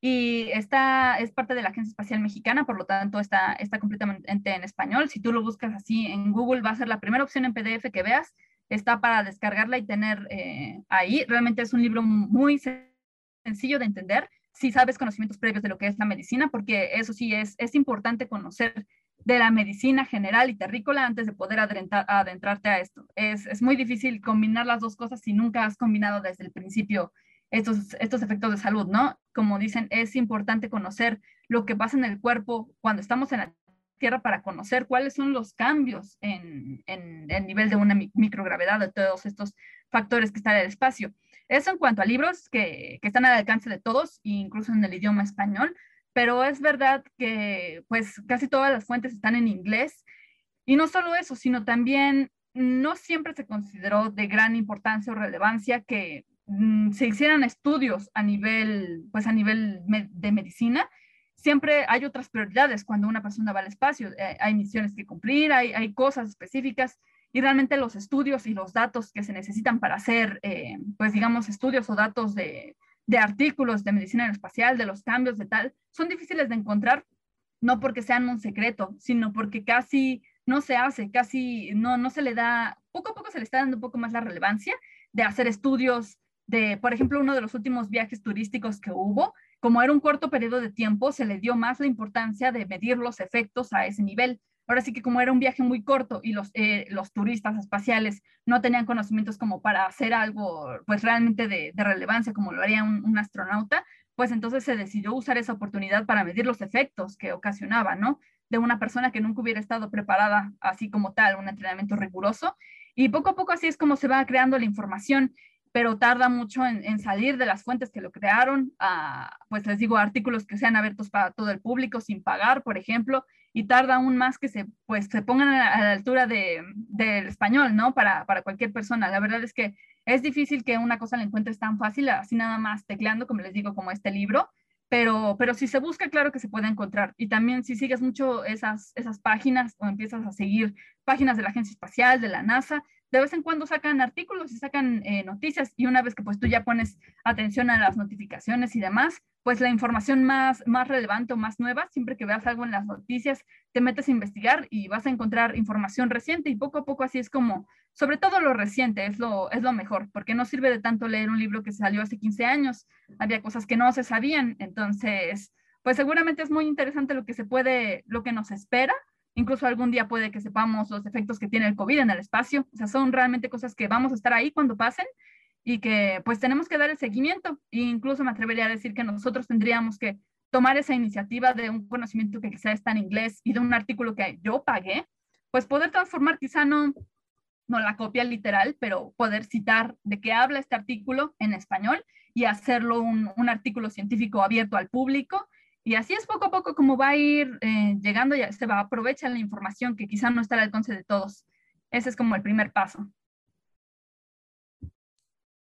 y está, es parte de la Agencia Espacial Mexicana, por lo tanto está, está completamente en español. Si tú lo buscas así en Google, va a ser la primera opción en P D F que veas, está para descargarla y tener eh, ahí. Realmente es un libro muy sencillo de entender, si sabes conocimientos previos de lo que es la medicina, porque eso sí es, es importante conocer de la medicina general y terrícola antes de poder adentrar, adentrarte a esto. Es, es muy difícil combinar las dos cosas si nunca has combinado desde el principio estos, estos efectos de salud, ¿no? Como dicen, es importante conocer lo que pasa en el cuerpo cuando estamos en la Tierra para conocer cuáles son los cambios en, en el nivel de una microgravedad, de todos estos factores que están en el espacio. Eso en cuanto a libros que, que están al alcance de todos, incluso en el idioma español, pero es verdad que pues casi todas las fuentes están en inglés, y no solo eso, sino también no siempre se consideró de gran importancia o relevancia que mmm, se hicieran estudios a nivel, pues, a nivel me- de medicina. Siempre hay otras prioridades cuando una persona va al espacio, eh, hay misiones que cumplir, hay, hay cosas específicas, y realmente los estudios y los datos que se necesitan para hacer, eh, pues digamos, estudios o datos de, de artículos de medicina aeroespacial, de los cambios de tal, son difíciles de encontrar, no porque sean un secreto, sino porque casi no se hace, casi no, no se le da, poco a poco se le está dando un poco más la relevancia de hacer estudios de, por ejemplo, uno de los últimos viajes turísticos que hubo, como era un corto periodo de tiempo, se le dio más la importancia de medir los efectos a ese nivel. Ahora sí que como era un viaje muy corto y los, eh, los turistas espaciales no tenían conocimientos como para hacer algo pues realmente de, de relevancia como lo haría un, un astronauta, pues entonces se decidió usar esa oportunidad para medir los efectos que ocasionaba, ¿no? De una persona que nunca hubiera estado preparada así como tal, un entrenamiento riguroso. Y poco a poco así es como se va creando la información, pero tarda mucho en, en salir de las fuentes que lo crearon, a, pues les digo, artículos que sean abiertos para todo el público sin pagar, por ejemplo, y tarda aún más que se, pues, se pongan a la altura de, del español, ¿no? Para, para cualquier persona. La verdad es que es difícil que una cosa la encuentres tan fácil, así nada más tecleando, como les digo, como este libro, pero, pero si se busca, claro que se puede encontrar. Y también si sigues mucho esas, esas páginas o empiezas a seguir páginas de la Agencia Espacial, de la NASA, de vez en cuando sacan artículos y sacan eh, noticias, y una vez que pues tú ya pones atención a las notificaciones y demás, pues la información más, más relevante o más nueva, siempre que veas algo en las noticias, te metes a investigar y vas a encontrar información reciente, y poco a poco así es como, sobre todo lo reciente es lo, es lo mejor, porque no sirve de tanto leer un libro que salió hace quince años, había cosas que no se sabían. Entonces pues seguramente es muy interesante lo que se puede, lo que nos espera. Incluso algún día puede que sepamos los efectos que tiene el COVID en el espacio. O sea, son realmente cosas que vamos a estar ahí cuando pasen y que pues tenemos que dar el seguimiento. E incluso me atrevería a decir que nosotros tendríamos que tomar esa iniciativa de un conocimiento que quizá está en inglés y de un artículo que yo pagué, pues poder transformar, quizá no, no la copia literal, pero poder citar de qué habla este artículo en español y hacerlo un, un artículo científico abierto al público. Y así es poco a poco como va a ir eh, llegando, ya se va a aprovechar la información que quizá no está al alcance de todos. Ese es como el primer paso.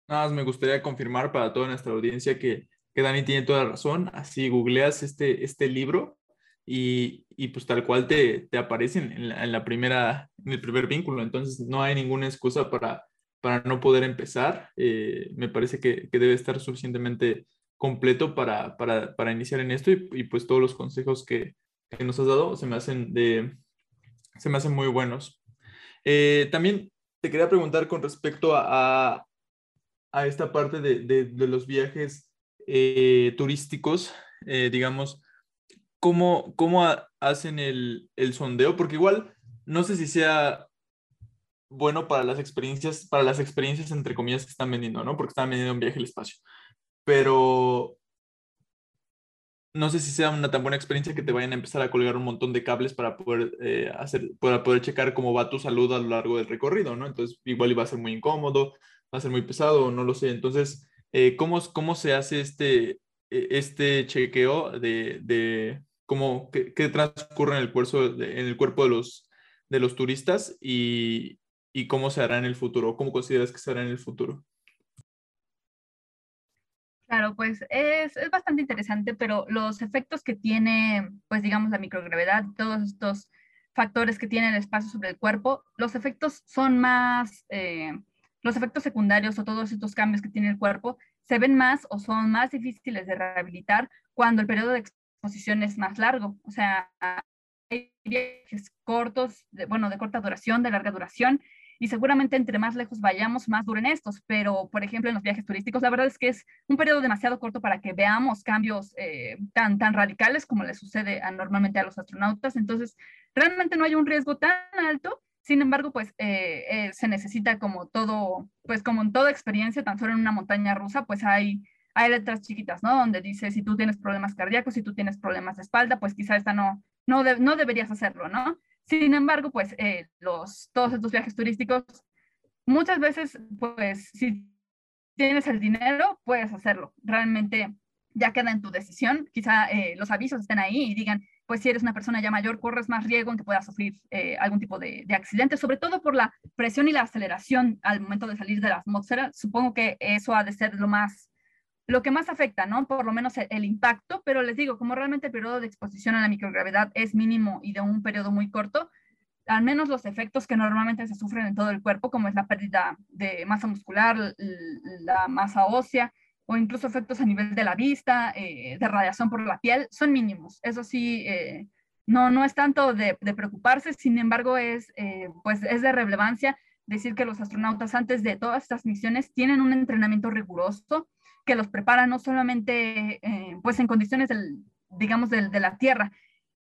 Nada más me gustaría confirmar para toda nuestra audiencia que que Dani tiene toda la razón. Así googleas este, este libro y, y pues tal cual te, te aparecen en, la, en, la primera, en el primer vínculo. Entonces no hay ninguna excusa para, para no poder empezar. Eh, me parece que, que debe estar suficientemente completo para, para, para iniciar en esto y, y pues todos los consejos que, que nos has dado se me hacen, de, se me hacen muy buenos. Eh, también te quería preguntar con respecto a, a, a esta parte de, de, de los viajes eh, turísticos, eh, digamos, ¿cómo, cómo a, hacen el, el sondeo? Porque igual no sé si sea bueno para las experiencias, para las experiencias entre comillas que están vendiendo, ¿no? Porque están vendiendo un viaje al espacio. Pero no sé si sea una tan buena experiencia que te vayan a empezar a colgar un montón de cables para poder, eh, hacer, para poder checar cómo va tu salud a lo largo del recorrido, ¿no? Entonces, igual va a ser muy incómodo, va a ser muy pesado, no lo sé. Entonces, eh, ¿cómo, ¿cómo se hace este, este chequeo de, de cómo, qué, qué transcurre en el, cuerpo de, en el cuerpo de los, de los turistas y, y cómo se hará en el futuro? ¿Cómo consideras que se hará en el futuro? Claro, pues es, es bastante interesante, pero los efectos que tiene, pues digamos, la microgravedad, todos estos factores que tiene el espacio sobre el cuerpo, los efectos son más, eh, los efectos secundarios o todos estos cambios que tiene el cuerpo se ven más o son más difíciles de rehabilitar cuando el periodo de exposición es más largo. O sea, hay viajes cortos, de, bueno, de corta duración, de larga duración, y seguramente entre más lejos vayamos, más duren estos, pero por ejemplo en los viajes turísticos la verdad es que es un periodo demasiado corto para que veamos cambios eh, tan, tan radicales como les sucede a, normalmente a los astronautas, entonces realmente no hay un riesgo tan alto, sin embargo pues eh, eh, se necesita como todo, pues como en toda experiencia, tan solo en una montaña rusa pues hay, hay letras chiquitas, ¿no? Donde dice si tú tienes problemas cardíacos, si tú tienes problemas de espalda, pues quizá esta no, no, de, no deberías hacerlo, ¿no? Sin embargo, pues eh, los, todos estos viajes turísticos, muchas veces, pues si tienes el dinero, puedes hacerlo. Realmente ya queda en tu decisión. Quizá eh, los avisos estén ahí y digan, pues si eres una persona ya mayor, corres más riesgo en que puedas sufrir eh, algún tipo de, de accidente, sobre todo por la presión y la aceleración al momento de salir de la atmósfera. Supongo que eso ha de ser lo más... lo que más afecta, ¿no? Por lo menos el, el impacto, pero les digo, como realmente el periodo de exposición a la microgravedad es mínimo y de un periodo muy corto, al menos los efectos que normalmente se sufren en todo el cuerpo, como es la pérdida de masa muscular, la masa ósea, o incluso efectos a nivel de la vista, eh, de radiación por la piel, son mínimos. Eso sí, eh, no, no es tanto de, de preocuparse, sin embargo, es, eh, pues es de relevancia decir que los astronautas antes de todas estas misiones tienen un entrenamiento riguroso que los prepara no solamente eh, pues en condiciones, del, digamos, del, de la Tierra.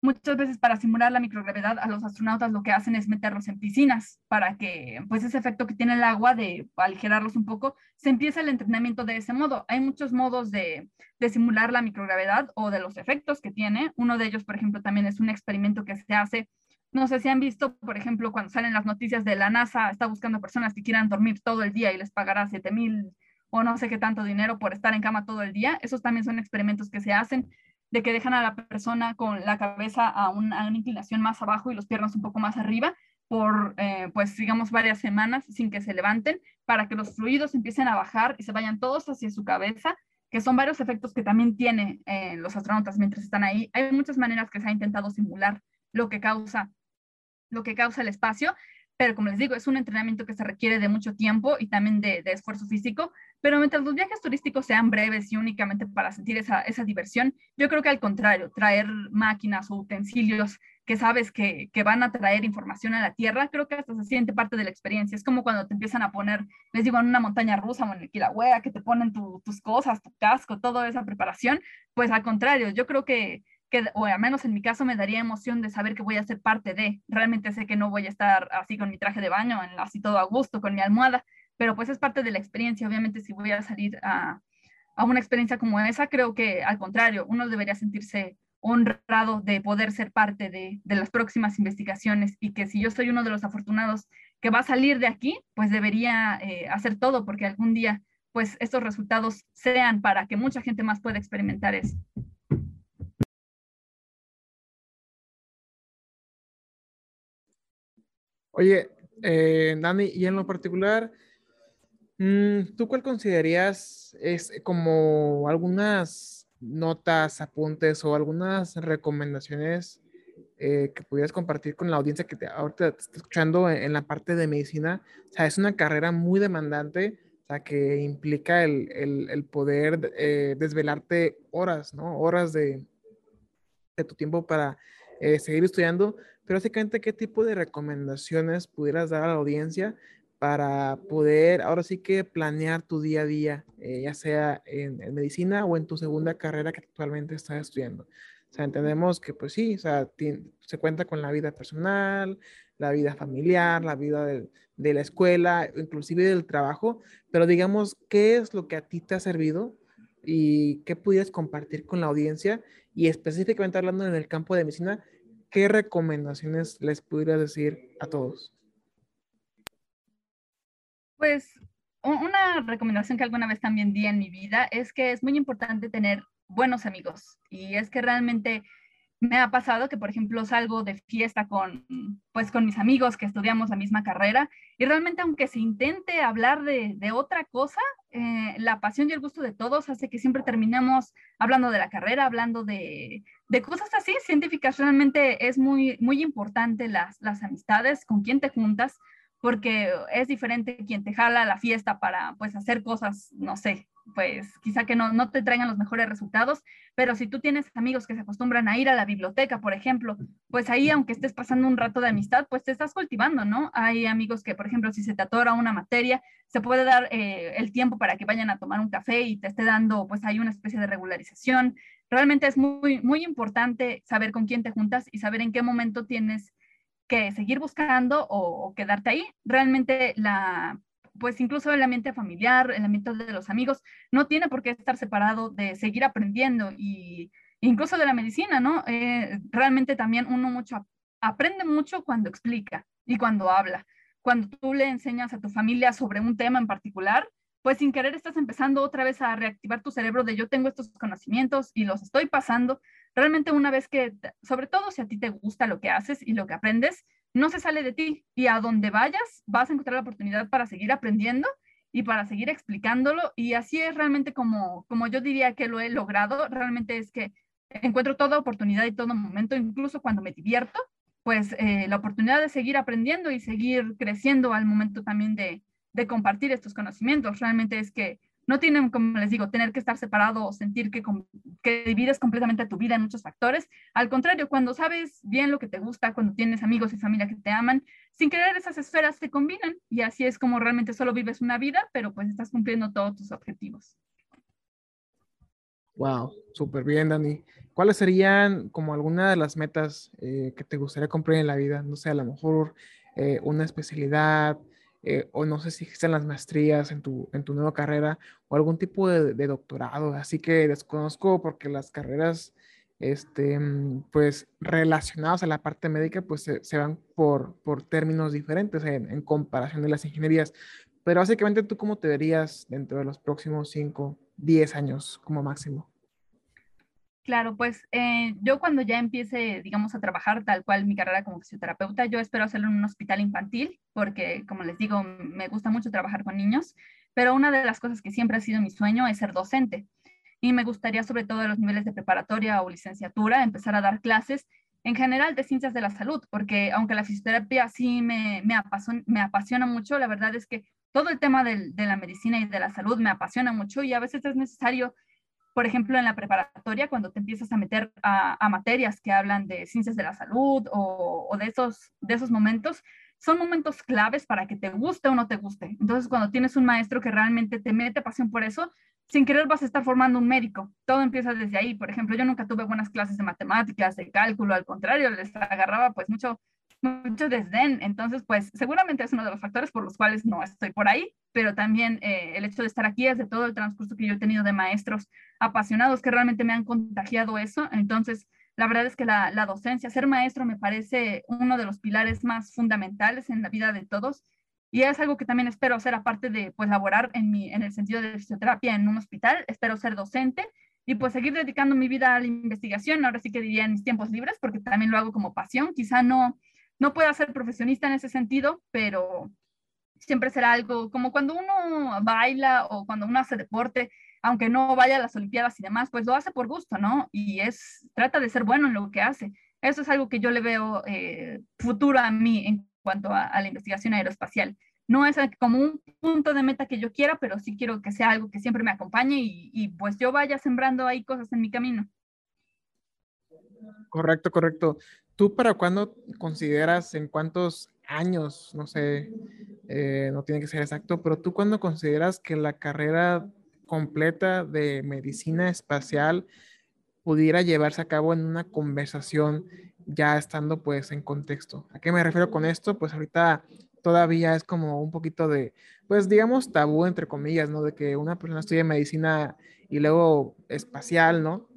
Muchas veces para simular la microgravedad a los astronautas lo que hacen es meterlos en piscinas para que pues ese efecto que tiene el agua de aligerarlos un poco, se empieza el entrenamiento de ese modo. Hay muchos modos de, de simular la microgravedad o de los efectos que tiene. Uno de ellos, por ejemplo, también es un experimento que se hace. No sé si han visto, por ejemplo, cuando salen las noticias de la NASA, está buscando personas que quieran dormir todo el día y les pagará siete mil o no sé qué tanto dinero por estar en cama todo el día. Esos también son experimentos que se hacen, de que dejan a la persona con la cabeza a, un, a una inclinación más abajo y los piernas un poco más arriba por, eh, pues digamos, varias semanas sin que se levanten, para que los fluidos empiecen a bajar y se vayan todos hacia su cabeza, que son varios efectos que también tienen eh, los astronautas mientras están ahí. Hay muchas maneras que se ha intentado simular lo que causa, lo que causa el espacio, pero como les digo, es un entrenamiento que se requiere de mucho tiempo y también de, de esfuerzo físico, pero mientras los viajes turísticos sean breves y únicamente para sentir esa, esa diversión, yo creo que al contrario, traer máquinas o utensilios que sabes que, que van a traer información a la Tierra, creo que hasta se siente parte de la experiencia. Es como cuando te empiezan a poner, les digo, en una montaña rusa o en el Kilauea, que te ponen tu, tus cosas, tu casco, toda esa preparación, pues al contrario, yo creo que Que, o al menos en mi caso me daría emoción de saber que voy a ser parte de, realmente sé que no voy a estar así con mi traje de baño, así todo a gusto, con mi almohada, pero pues es parte de la experiencia. Obviamente si voy a salir a, a una experiencia como esa, creo que al contrario, uno debería sentirse honrado de poder ser parte de, de las próximas investigaciones, y que si yo soy uno de los afortunados que va a salir de aquí, pues debería eh, hacer todo, porque algún día pues estos resultados sean para que mucha gente más pueda experimentar eso. Oye, eh, Dani, y en lo particular, ¿Tú cuál considerarías es como algunas notas, apuntes o algunas recomendaciones eh, que pudieras compartir con la audiencia que te, ahorita te está escuchando en, en la parte de medicina? O sea, es una carrera muy demandante, o sea, que implica el, el, el poder eh, desvelarte horas, ¿no? Horas de, de tu tiempo para eh, seguir estudiando. Pero básicamente, ¿qué tipo de recomendaciones pudieras dar a la audiencia para poder ahora sí que planear tu día a día, eh, ya sea en, en medicina o en tu segunda carrera que actualmente estás estudiando? O sea, entendemos que pues sí, o sea, ti, se cuenta con la vida personal, la vida familiar, la vida del, de la escuela, inclusive del trabajo, pero digamos, ¿qué es lo que a ti te ha servido y qué pudieras compartir con la audiencia? Y específicamente hablando en el campo de medicina, ¿qué recomendaciones les pudieras decir a todos? Pues una recomendación que alguna vez también di en mi vida es que es muy importante tener buenos amigos, y es que realmente me ha pasado que, por ejemplo, salgo de fiesta con, pues, con mis amigos que estudiamos la misma carrera, y realmente aunque se intente hablar de, de otra cosa, eh, la pasión y el gusto de todos hace que siempre terminemos hablando de la carrera, hablando de, de cosas así, científicas. Realmente es muy, muy importante las, las amistades, con quién te juntas, porque es diferente quien te jala a la fiesta para, pues, hacer cosas, no sé, pues quizá que no, no te traigan los mejores resultados, pero si tú tienes amigos que se acostumbran a ir a la biblioteca, por ejemplo, pues ahí, aunque estés pasando un rato de amistad, pues te estás cultivando, ¿no? Hay amigos que, por ejemplo, si se te atora una materia, se puede dar eh, el tiempo para que vayan a tomar un café y te esté dando, pues, ahí una especie de regularización. Realmente es muy, muy importante saber con quién te juntas y saber en qué momento tienes que seguir buscando o, o quedarte ahí. Realmente la, pues incluso el ambiente familiar, el ambiente de los amigos, no tiene por qué estar separado de seguir aprendiendo, y incluso de la medicina, ¿no? Eh, realmente también uno mucho, aprende mucho cuando explica y cuando habla. Cuando tú le enseñas a tu familia sobre un tema en particular, pues sin querer estás empezando otra vez a reactivar tu cerebro de yo tengo estos conocimientos y los estoy pasando. Realmente una vez que, sobre todo si a ti te gusta lo que haces y lo que aprendes, no se sale de ti, y a donde vayas vas a encontrar la oportunidad para seguir aprendiendo y para seguir explicándolo, y así es realmente como, como yo diría que lo he logrado. Realmente es que encuentro toda oportunidad y todo momento, incluso cuando me divierto, pues eh, la oportunidad de seguir aprendiendo y seguir creciendo al momento también de de compartir estos conocimientos. Realmente es que no tienen, como les digo, tener que estar separado o sentir que, que divides completamente tu vida en muchos factores. Al contrario, cuando sabes bien lo que te gusta, cuando tienes amigos y familia que te aman, sin querer esas esferas se combinan, y así es como realmente solo vives una vida, pero pues estás cumpliendo todos tus objetivos. Wow, súper bien, Dani. ¿Cuáles serían como alguna de las metas eh, que te gustaría cumplir en la vida? No sé, a lo mejor eh, una especialidad, Eh, o no sé si existen las maestrías en tu, en tu nueva carrera, o algún tipo de, de doctorado. Así que desconozco, porque las carreras este, pues, relacionadas a la parte médica pues, se, se van por, por términos diferentes en, en comparación de las ingenierías. Pero básicamente, ¿tú cómo te verías dentro de los próximos cinco, diez años como máximo? Claro, pues eh, yo cuando ya empiece, digamos, a trabajar tal cual mi carrera como fisioterapeuta, yo espero hacerlo en un hospital infantil, porque, como les digo, me gusta mucho trabajar con niños, pero una de las cosas que siempre ha sido mi sueño es ser docente, y me gustaría, sobre todo en los niveles de preparatoria o licenciatura, empezar a dar clases en general de ciencias de la salud, porque aunque la fisioterapia sí me, me, apasiona, me apasiona mucho, la verdad es que todo el tema del, de la medicina y de la salud me apasiona mucho, y a veces es necesario. Por ejemplo, en la preparatoria, cuando te empiezas a meter a, a materias que hablan de ciencias de la salud o, o de, esos, de esos momentos, son momentos claves para que te guste o no te guste. Entonces, cuando tienes un maestro que realmente te mete pasión por eso, sin querer vas a estar formando un médico. Todo empieza desde ahí. Por ejemplo, yo nunca tuve buenas clases de matemáticas, de cálculo. Al contrario, les agarraba pues mucho, mucho desdén. Entonces, pues seguramente es uno de los factores por los cuales no estoy por ahí. Pero también eh, el hecho de estar aquí es de todo el transcurso que yo he tenido de maestros apasionados que realmente me han contagiado eso. Entonces, la verdad es que la, la docencia, ser maestro, me parece uno de los pilares más fundamentales en la vida de todos, y es algo que también espero hacer, aparte de pues laborar en, mi, en el sentido de fisioterapia en un hospital. Espero ser docente y pues seguir dedicando mi vida a la investigación, ahora sí que diría en mis tiempos libres, porque también lo hago como pasión. Quizá no, no pueda ser profesionista en ese sentido, pero siempre será algo como cuando uno baila o cuando uno hace deporte, aunque no vaya a las Olimpiadas y demás, pues lo hace por gusto, ¿no? Y es, trata de ser bueno en lo que hace. Eso es algo que yo le veo eh, futuro a mí en cuanto a, a la investigación aeroespacial. No es como un punto de meta que yo quiera, pero sí quiero que sea algo que siempre me acompañe y, y pues yo vaya sembrando ahí cosas en mi camino. Correcto, correcto. ¿Tú para cuándo consideras, en cuántos años, no sé, eh, no tiene que ser exacto, pero tú cuándo consideras que la carrera completa de medicina espacial pudiera llevarse a cabo en una conversación ya estando pues en contexto? ¿A qué me refiero con esto? Pues ahorita todavía es como un poquito de, pues digamos tabú entre comillas, ¿no? De que una persona estudie medicina y luego espacial, ¿no?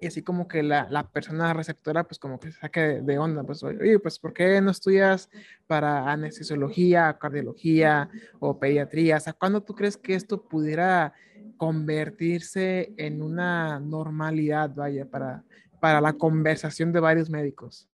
Y así como que la, la persona receptora pues como que se saque de, de onda, pues oye, pues ¿por qué no estudias para anestesiología, cardiología o pediatría? O sea, ¿cuándo tú crees que esto pudiera convertirse en una normalidad, vaya, para, para la conversación de varios médicos?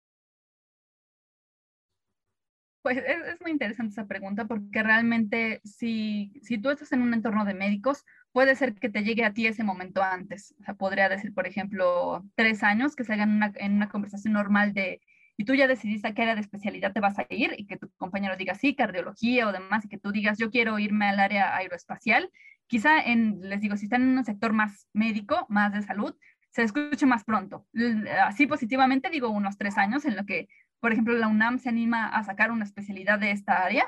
Pues es, es muy interesante esa pregunta porque realmente si, si tú estás en un entorno de médicos, puede ser que te llegue a ti ese momento antes. O sea, podría decir, por ejemplo, tres años que se hagan una, en una conversación normal de, y tú ya decidiste a qué área de especialidad te vas a ir y que tu compañero diga, sí, cardiología o demás, y que tú digas, yo quiero irme al área aeroespacial. Quizá, en, les digo, si están en un sector más médico, más de salud, se escuche más pronto. Así positivamente digo unos tres años en lo que, por ejemplo, la UNAM se anima a sacar una especialidad de esta área,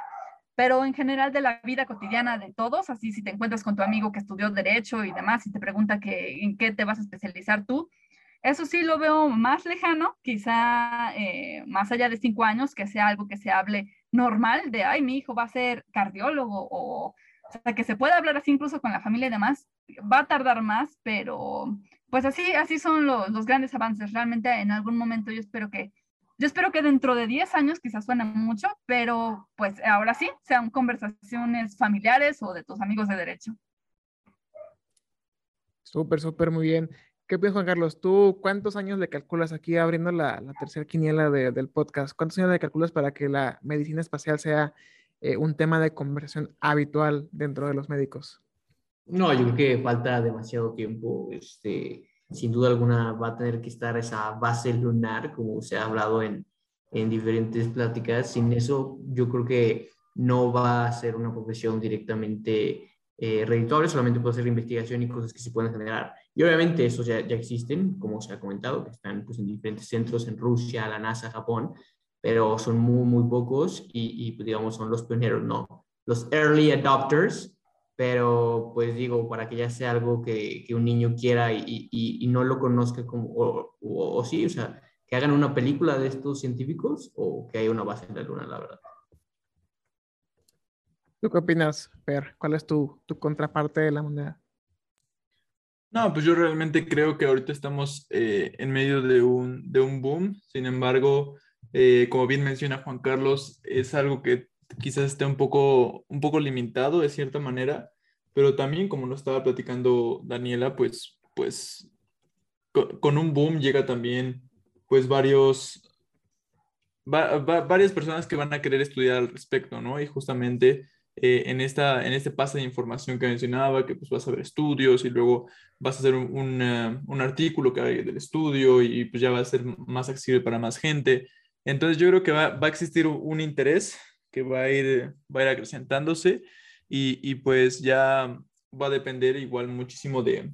pero en general de la vida cotidiana de todos, así si te encuentras con tu amigo que estudió Derecho y demás y te pregunta que, en qué te vas a especializar tú, eso sí lo veo más lejano, quizá eh, más allá de cinco años, que sea algo que se hable normal de, ay, mi hijo va a ser cardiólogo o... O sea, que se puede hablar así incluso con la familia y demás, va a tardar más, pero pues así, así son los, los grandes avances. Realmente en algún momento yo espero que, yo espero que dentro de diez años quizás suene mucho, pero pues ahora sí, sean conversaciones familiares o de tus amigos de derecho. Súper, súper, muy bien. ¿Qué piensas, Juan Carlos? ¿Tú cuántos años le calculas aquí abriendo la, la tercera quiniela de, del podcast? ¿Cuántos años le calculas para que la medicina espacial sea Eh, un tema de conversación habitual dentro de los médicos? No, yo creo que falta demasiado tiempo. Este, sin duda alguna va a tener que estar esa base lunar, como se ha hablado en, en diferentes pláticas. Sin eso, yo creo que no va a ser una profesión directamente eh, redituable, solamente puede ser investigación y cosas que se pueden generar. Y obviamente esos ya, ya existen, como se ha comentado, que están pues, en diferentes centros, en Rusia, la NASA, Japón, pero son muy, muy pocos y, y, digamos, son los pioneros, ¿no? Los early adopters, pero, pues, digo, para que ya sea algo que, que un niño quiera y, y, y no lo conozca como, o, o, o sí, o sea, que hagan una película de estos científicos o que haya una base en la luna, la verdad. ¿Tú qué opinas, Fer? ¿Cuál es tu, tu contraparte de la moneda? No, pues yo realmente creo que ahorita estamos eh, en medio de un, de un boom, sin embargo... Eh, como bien menciona Juan Carlos, es algo que quizás esté un poco, un poco limitado de cierta manera, pero también, como lo estaba platicando Daniela, pues, pues con, con un boom llega también pues varios, va, va, varias personas que van a querer estudiar al respecto, ¿no? Y justamente eh, en, esta, en este pase de información que mencionaba, que pues vas a ver estudios y luego vas a hacer un, un, uh, un artículo que hay del estudio y pues ya va a ser más accesible para más gente. Entonces yo creo que va, va a existir un interés que va a ir, va a ir acrecentándose y, y pues ya va a depender igual muchísimo de,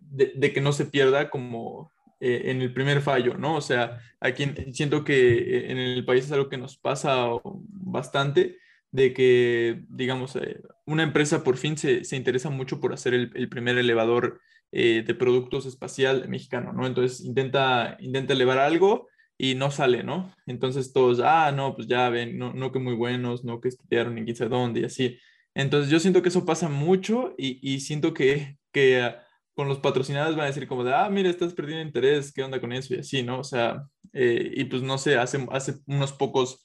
de, de que no se pierda como eh, en el primer fallo, ¿no? O sea, aquí siento que en el país es algo que nos pasa bastante, de que, digamos, eh, una empresa por fin se, se interesa mucho por hacer el, el primer elevador eh, de productos espacial mexicano, ¿no? Entonces intenta, intenta elevar algo y no sale, ¿no? Entonces todos, ah, no, pues ya ven, no, no que muy buenos, no que estudiaron en quizá dónde y así. Entonces yo siento que eso pasa mucho y, y siento que, que uh, con los patrocinadores van a decir como de, ah, mira, estás perdiendo interés, ¿qué onda con eso? Y así, ¿no? O sea, eh, y pues no sé, hace, hace unos pocos,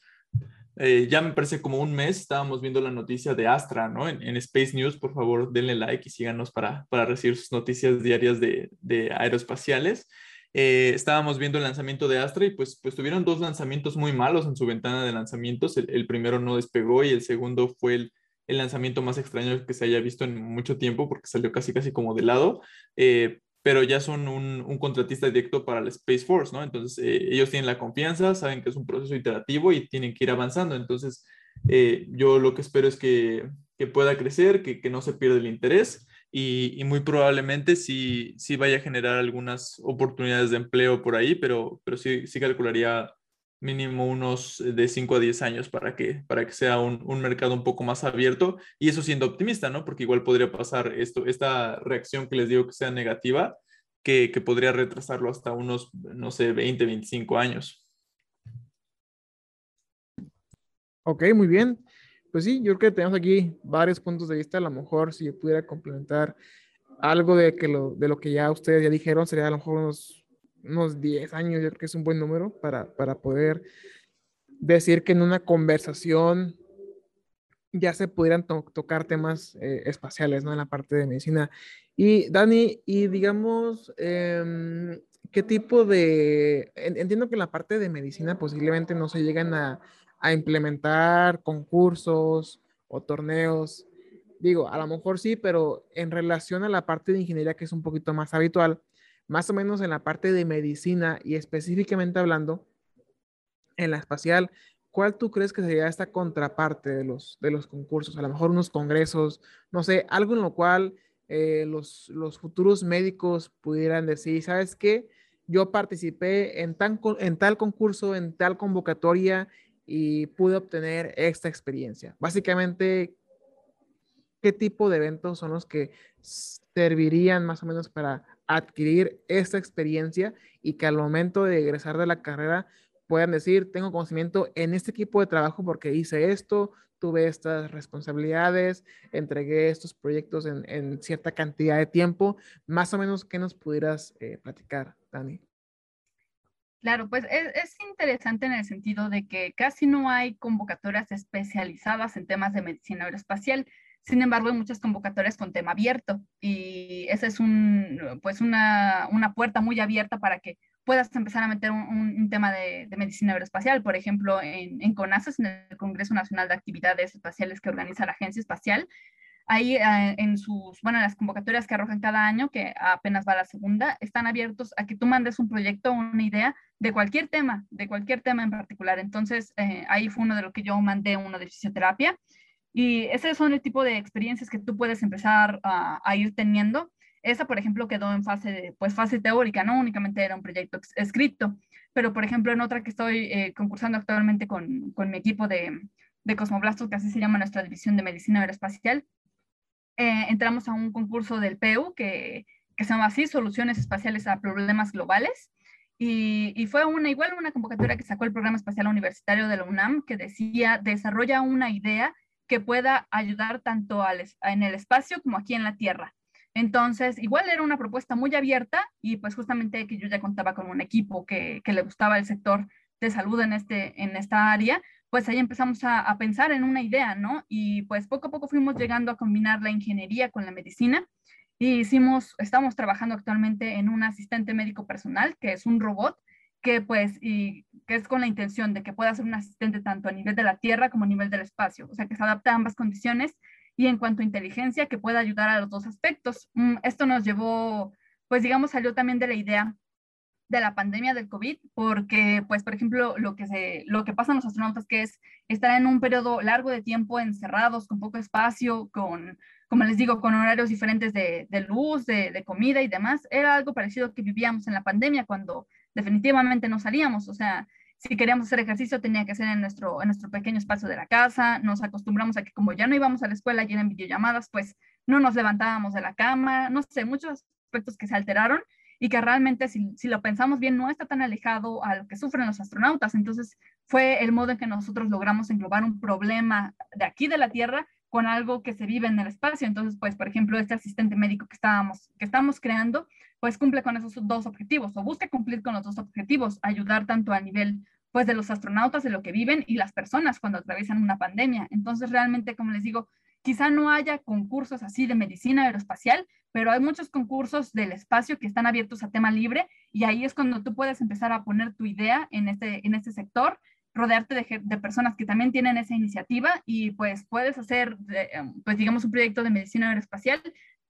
eh, ya me parece como un mes, estábamos viendo la noticia de Astra, ¿no? En, en Space News, por favor, denle like y síganos para, para recibir sus noticias diarias de, de aeroespaciales. Eh, estábamos viendo el lanzamiento de Astra y pues, pues tuvieron dos lanzamientos muy malos en su ventana de lanzamientos. El, el primero no despegó y el segundo fue el, el lanzamiento más extraño que se haya visto en mucho tiempo porque salió casi casi como de lado, eh, pero ya son un, un contratista directo para la Space Force, ¿no? Entonces eh, ellos tienen la confianza, saben que es un proceso iterativo y tienen que ir avanzando. Entonces eh, yo lo que espero es que, que pueda crecer, que, que no se pierda el interés. Y, y muy probablemente sí, sí vaya a generar algunas oportunidades de empleo por ahí, pero, pero sí, sí calcularía mínimo unos de cinco a diez años para que, para que sea un, un mercado un poco más abierto. Y eso siendo optimista, ¿no? Porque igual podría pasar esto, esta reacción que les digo que sea negativa, que, que podría retrasarlo hasta unos, no sé, veinte, veinticinco años. Ok, muy bien. Pues sí, yo creo que tenemos aquí varios puntos de vista. A lo mejor si yo pudiera complementar algo de, que lo, de lo que ya ustedes ya dijeron, sería a lo mejor unos, unos diez años, yo creo que es un buen número para, para poder decir que en una conversación ya se pudieran to- tocar temas eh, espaciales, ¿no? En la parte de medicina. Y Dani, y digamos, eh, ¿qué tipo de...? Entiendo que en la parte de medicina posiblemente no se llegan a... a implementar concursos o torneos. Digo, a lo mejor sí, pero en relación a la parte de ingeniería, que es un poquito más habitual, más o menos en la parte de medicina y específicamente hablando en la espacial, ¿cuál tú crees que sería esta contraparte de los, de los concursos? A lo mejor unos congresos, no sé, algo en lo cual eh, los, los futuros médicos pudieran decir, ¿sabes qué? Yo participé en, tan, en tal concurso, en tal convocatoria, y pude obtener esta experiencia. Básicamente, ¿qué tipo de eventos son los que servirían más o menos para adquirir esta experiencia y que al momento de egresar de la carrera puedan decir, tengo conocimiento en este equipo de trabajo porque hice esto, tuve estas responsabilidades, entregué estos proyectos en, en cierta cantidad de tiempo? Más o menos, ¿qué nos pudieras eh, platicar, Dani? Claro, pues es, es interesante en el sentido de que casi no hay convocatorias especializadas en temas de medicina aeroespacial. Sin embargo, hay muchas convocatorias con tema abierto y esa es un, pues una, una puerta muy abierta para que puedas empezar a meter un, un, un tema de, de medicina aeroespacial. Por ejemplo, en, en CONACES, en el Congreso Nacional de Actividades Espaciales que organiza la Agencia Espacial, ahí eh, en sus, bueno, las convocatorias que arrojan cada año, que apenas va la segunda, están abiertos a que tú mandes un proyecto, una idea de cualquier tema, de cualquier tema en particular. Entonces, eh, ahí fue uno de lo que yo mandé, uno de fisioterapia. Y ese son el tipo de experiencias que tú puedes empezar a, a ir teniendo. Esa, por ejemplo, quedó en fase, pues, fase teórica, no únicamente era un proyecto escrito. Pero, por ejemplo, en otra que estoy eh, concursando actualmente con, con mi equipo de, de Cosmoblastos, que así se llama nuestra división de medicina aeroespacial, Eh, entramos a un concurso del P E U que, que se llama así, Soluciones Espaciales a Problemas Globales, y, y fue una, igual una convocatoria que sacó el Programa Espacial Universitario de la UNAM, que decía, desarrolla una idea que pueda ayudar tanto al, en el espacio como aquí en la Tierra. Entonces, igual era una propuesta muy abierta, y pues justamente que yo ya contaba con un equipo que, que le gustaba el sector de salud en, este, en esta área, pues ahí empezamos a, a pensar en una idea, ¿no? Y pues poco a poco fuimos llegando a combinar la ingeniería con la medicina y hicimos, estamos trabajando actualmente en un asistente médico personal, que es un robot, que pues, y que es con la intención de que pueda ser un asistente tanto a nivel de la Tierra como a nivel del espacio, o sea, que se adapta a ambas condiciones y en cuanto a inteligencia, que pueda ayudar a los dos aspectos. Esto nos llevó, pues digamos, salió también de la idea de la pandemia del COVID, porque, pues, por ejemplo, lo que, se, lo que pasa en los astronautas, que es estar en un periodo largo de tiempo encerrados, con poco espacio, con, como les digo, con horarios diferentes de, de luz, de, de comida y demás, era algo parecido que vivíamos en la pandemia, cuando definitivamente no salíamos. O sea, si queríamos hacer ejercicio, tenía que ser en nuestro, en nuestro pequeño espacio de la casa. Nos acostumbramos a que, como ya no íbamos a la escuela y eran videollamadas, pues, no nos levantábamos de la cama, no sé, muchos aspectos que se alteraron, y que realmente, si, si lo pensamos bien, no está tan alejado a lo que sufren los astronautas. Entonces, fue el modo en que nosotros logramos englobar un problema de aquí de la Tierra con algo que se vive en el espacio. Entonces, pues, por ejemplo, este asistente médico que, estábamos, que estamos creando, pues, cumple con esos dos objetivos, o busca cumplir con los dos objetivos, ayudar tanto a nivel, pues, de los astronautas, de lo que viven, y las personas cuando atraviesan una pandemia. Entonces, realmente, como les digo, Quizá no haya concursos así de medicina aeroespacial, pero hay muchos concursos del espacio que están abiertos a tema libre, y ahí es cuando tú puedes empezar a poner tu idea en este, en este sector, rodearte de, de personas que también tienen esa iniciativa, y pues puedes hacer, pues digamos, un proyecto de medicina aeroespacial,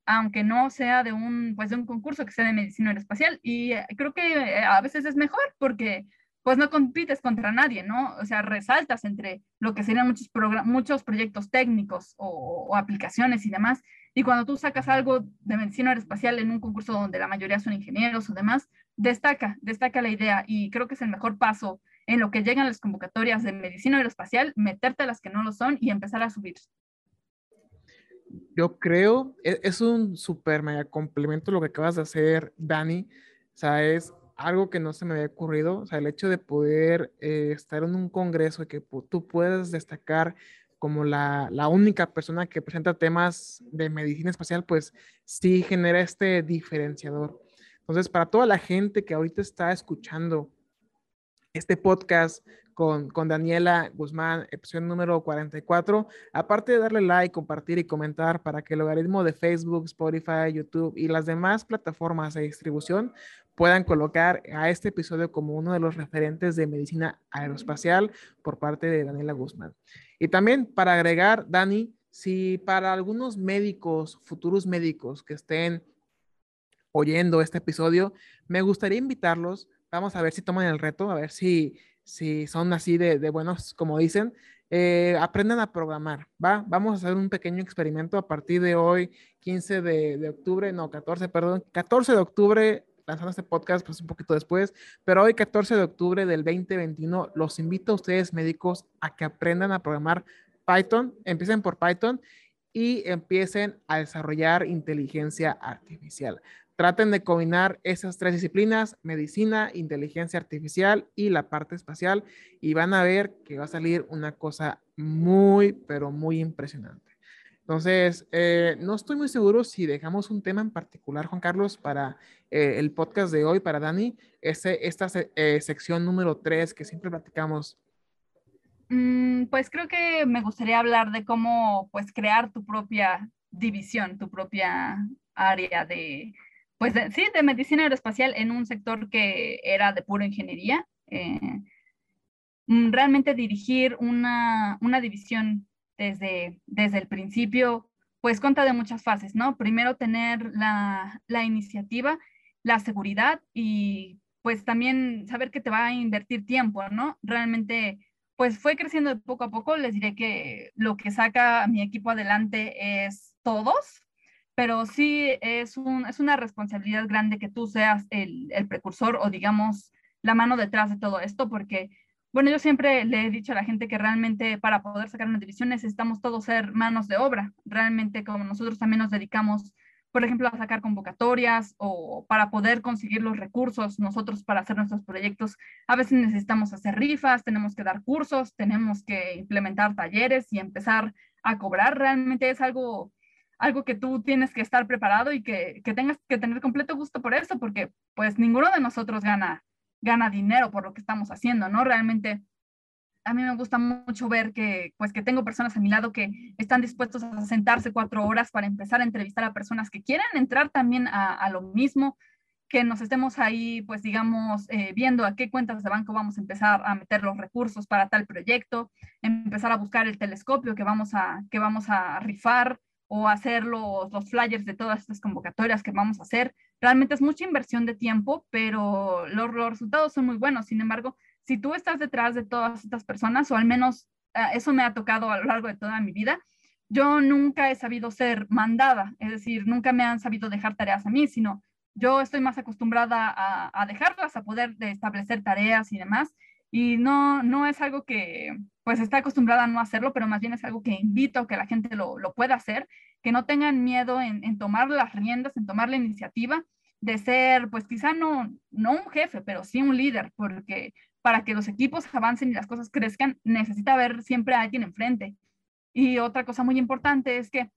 aunque no sea de un, pues de un concurso que sea de medicina aeroespacial. Y creo que a veces es mejor porque pues no compites contra nadie, ¿no? O sea, resaltas entre lo que serían muchos, muchos proyectos técnicos o, o aplicaciones y demás, y cuando tú sacas algo de medicina aeroespacial en un concurso donde la mayoría son ingenieros o demás, destaca, destaca la idea, y creo que es el mejor paso en lo que llegan las convocatorias de medicina aeroespacial, meterte a las que no lo son y empezar a subir. Yo creo, es un súper mega complemento lo que acabas de hacer, Dani. O sea, es algo que no se me había ocurrido. O sea, el hecho de poder eh, estar en un congreso y que tú puedas destacar como la, la única persona que presenta temas de medicina espacial, pues sí genera este diferenciador. Entonces, para toda la gente que ahorita está escuchando este podcast con, con Daniela Guzmán, episodio número cuarenta y cuatro, aparte de darle like, compartir y comentar para que el algoritmo de Facebook, Spotify, YouTube y las demás plataformas de distribución puedan colocar a este episodio como uno de los referentes de medicina aeroespacial por parte de Daniela Guzmán. Y también para agregar, Dani, si para algunos médicos, futuros médicos que estén oyendo este episodio, me gustaría invitarlos. Vamos a ver si toman el reto, a ver si, si son así de, de buenos, como dicen. Eh, aprendan a programar, ¿va? Vamos a hacer un pequeño experimento a partir de hoy, quince de, de octubre, no, catorce, perdón, catorce de octubre, lanzando este podcast pues un poquito después, pero hoy catorce de octubre del veinte veintiuno, los invito a ustedes médicos a que aprendan a programar Python, empiecen por Python y empiecen a desarrollar inteligencia artificial. Traten de combinar esas tres disciplinas, medicina, inteligencia artificial y la parte espacial, y van a ver que va a salir una cosa muy, pero muy impresionante. Entonces, eh, no estoy muy seguro si dejamos un tema en particular, Juan Carlos, para eh, el podcast de hoy, para Dani, ese, esta eh, sección número tres que siempre platicamos. Mm, pues creo que me gustaría hablar de cómo pues, crear tu propia división, tu propia área de... Pues de, sí, de medicina aeroespacial en un sector que era de pura ingeniería. Eh, realmente dirigir una, una división desde, desde el principio, pues cuenta de muchas fases, ¿no? Primero tener la, la iniciativa, la seguridad y pues también saber que te va a invertir tiempo, ¿no? Realmente, pues fue creciendo de poco a poco. Les diré que lo que saca mi equipo adelante es todos, pero sí es, un, es una responsabilidad grande que tú seas el, el precursor o, digamos, la mano detrás de todo esto, porque, bueno, yo siempre le he dicho a la gente que realmente para poder sacar una división necesitamos todos ser manos de obra. Realmente, como nosotros también nos dedicamos, por ejemplo, a sacar convocatorias o para poder conseguir los recursos nosotros para hacer nuestros proyectos, a veces necesitamos hacer rifas, tenemos que dar cursos, tenemos que implementar talleres y empezar a cobrar. Realmente es algo... algo que tú tienes que estar preparado y que, que tengas que tener completo gusto por eso, porque pues ninguno de nosotros gana, gana dinero por lo que estamos haciendo, ¿no? Realmente a mí me gusta mucho ver que, pues, que tengo personas a mi lado que están dispuestos a sentarse cuatro horas para empezar a entrevistar a personas que quieran entrar también a, a lo mismo, que nos estemos ahí, pues digamos, eh, viendo a qué cuentas de banco vamos a empezar a meter los recursos para tal proyecto, empezar a buscar el telescopio que vamos a, que vamos a rifar, o hacer los, los flyers de todas estas convocatorias que vamos a hacer. Realmente es mucha inversión de tiempo, pero los, los resultados son muy buenos. Sin embargo, si tú estás detrás de todas estas personas, o al menos uh, eso me ha tocado a lo largo de toda mi vida, yo nunca he sabido ser mandada, es decir, nunca me han sabido dejar tareas a mí, sino yo estoy más acostumbrada a, a dejarlas, a poder establecer tareas y demás, y no, no es algo que... pues está acostumbrada a no hacerlo, pero más bien es algo que invito a que la gente lo, lo pueda hacer, que no tengan miedo en, en tomar las riendas, en tomar la iniciativa de ser, pues quizá no, no un jefe, pero sí un líder, porque para que los equipos avancen y las cosas crezcan, necesita haber siempre a alguien enfrente. Y otra cosa muy importante es que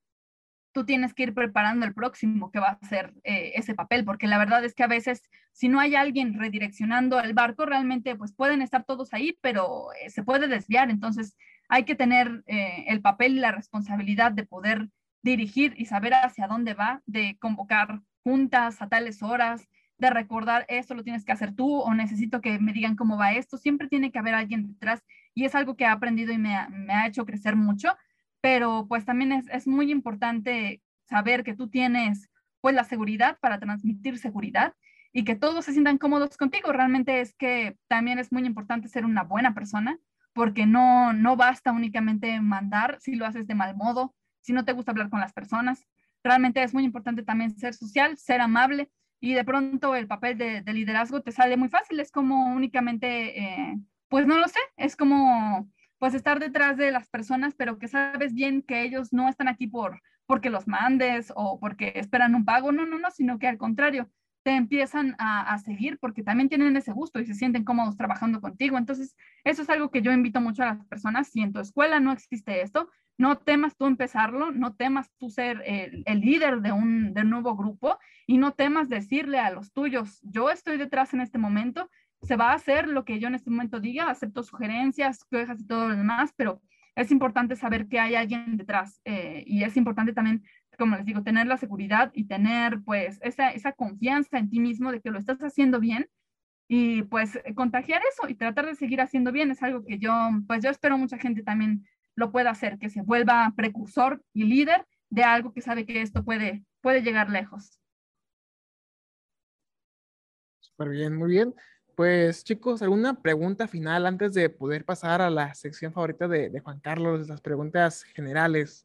tú tienes que ir preparando el próximo que va a hacer eh, ese papel, porque la verdad es que a veces si no hay alguien redireccionando el barco, realmente pues pueden estar todos ahí, pero eh, se puede desviar. Entonces hay que tener eh, el papel y la responsabilidad de poder dirigir y saber hacia dónde va, de convocar juntas a tales horas, de recordar esto lo tienes que hacer tú o necesito que me digan cómo va esto. Siempre tiene que haber alguien detrás y es algo que he aprendido y me ha, me ha hecho crecer mucho. Pero pues también es, es muy importante saber que tú tienes pues la seguridad para transmitir seguridad y que todos se sientan cómodos contigo. Realmente es que también es muy importante ser una buena persona, porque no, no basta únicamente mandar si lo haces de mal modo, si no te gusta hablar con las personas. Realmente es muy importante también ser social, ser amable, y de pronto el papel de, de liderazgo te sale muy fácil. Es como únicamente, eh, pues no lo sé, es como... pues estar detrás de las personas, pero que sabes bien que ellos no están aquí por, porque los mandes o porque esperan un pago, no, no, no, sino que al contrario, te empiezan a, a seguir porque también tienen ese gusto y se sienten cómodos trabajando contigo. Entonces, eso es algo que yo invito mucho a las personas. Si en tu escuela no existe esto, no temas tú empezarlo, no temas tú ser el, el líder de un, de un nuevo grupo, y no temas decirle a los tuyos, yo estoy detrás en este momento, se va a hacer lo que yo en este momento diga, acepto sugerencias, quejas y todo lo demás, pero es importante saber que hay alguien detrás, eh, y es importante también, como les digo, tener la seguridad y tener pues esa, esa confianza en ti mismo de que lo estás haciendo bien, y pues contagiar eso y tratar de seguir haciendo bien. Es algo que yo, pues yo espero mucha gente también lo pueda hacer, que se vuelva precursor y líder de algo que sabe que esto puede, puede llegar lejos. Súper bien, muy bien. Pues chicos, ¿alguna pregunta final antes de poder pasar a la sección favorita de, de Juan Carlos, las preguntas generales?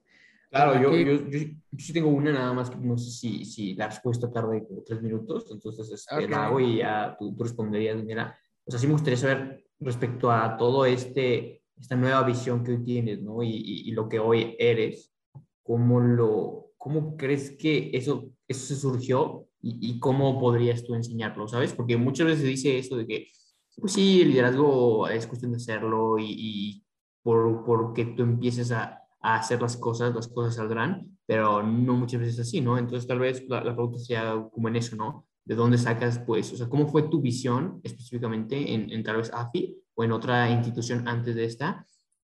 Claro, yo, yo, yo, yo sí tengo una, nada más que no sé si, si la respuesta tarde como tres minutos, entonces este, okay. la hago y ya tú, tú responderías, Daniela. O sea, sí me gustaría saber respecto a todo este, esta nueva visión que hoy tienes, ¿no? Y, y, y lo que hoy eres, ¿cómo, lo, cómo crees que eso, eso se surgió? ¿Y cómo podrías tú enseñarlo, sabes? Porque muchas veces se dice eso de que, pues sí, el liderazgo es cuestión de hacerlo y, y por, por que tú empieces a, a hacer las cosas, las cosas saldrán, pero no muchas veces así, ¿no? Entonces tal vez la, la pregunta sea como en eso, ¿no? ¿De dónde sacas, pues, o sea, cómo fue tu visión específicamente en, en tal vez A F I o en otra institución antes de esta?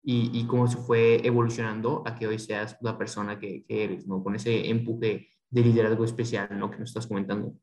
Y, y cómo se fue evolucionando a que hoy seas la persona que, que eres, ¿no? Con ese empuje de liderazgo especial, ¿no? Que nos estás comentando.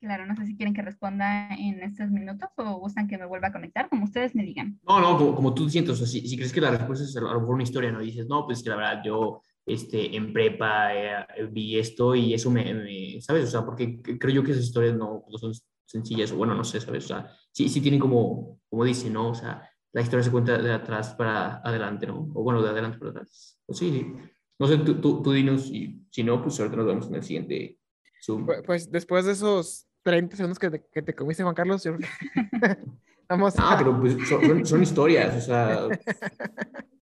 Claro, no sé si quieren que responda en estos minutos o gustan que me vuelva a conectar, como ustedes me digan. No, no, como, como tú sientes, o sea, si, si crees que la respuesta es a lo mejor una historia, ¿no? Y dices, no, pues que la verdad yo este, en prepa eh, vi esto y eso me, me, ¿sabes? O sea, porque creo yo que esas historias no, no son sencillas, o bueno, no sé, ¿sabes? O sea, sí, sí tienen como, como dicen, ¿no? O sea, la historia se cuenta de atrás para adelante, ¿no? O bueno, de adelante para atrás. Pues sí, sí. No sé, tú, tú, tú dinos, y si no, pues ahorita nos vemos en el siguiente Zoom. Pues, pues después de esos treinta segundos que te, que te comiste, Juan Carlos, yo creo que... Vamos. Ah, a... pero pues son, son historias, o sea...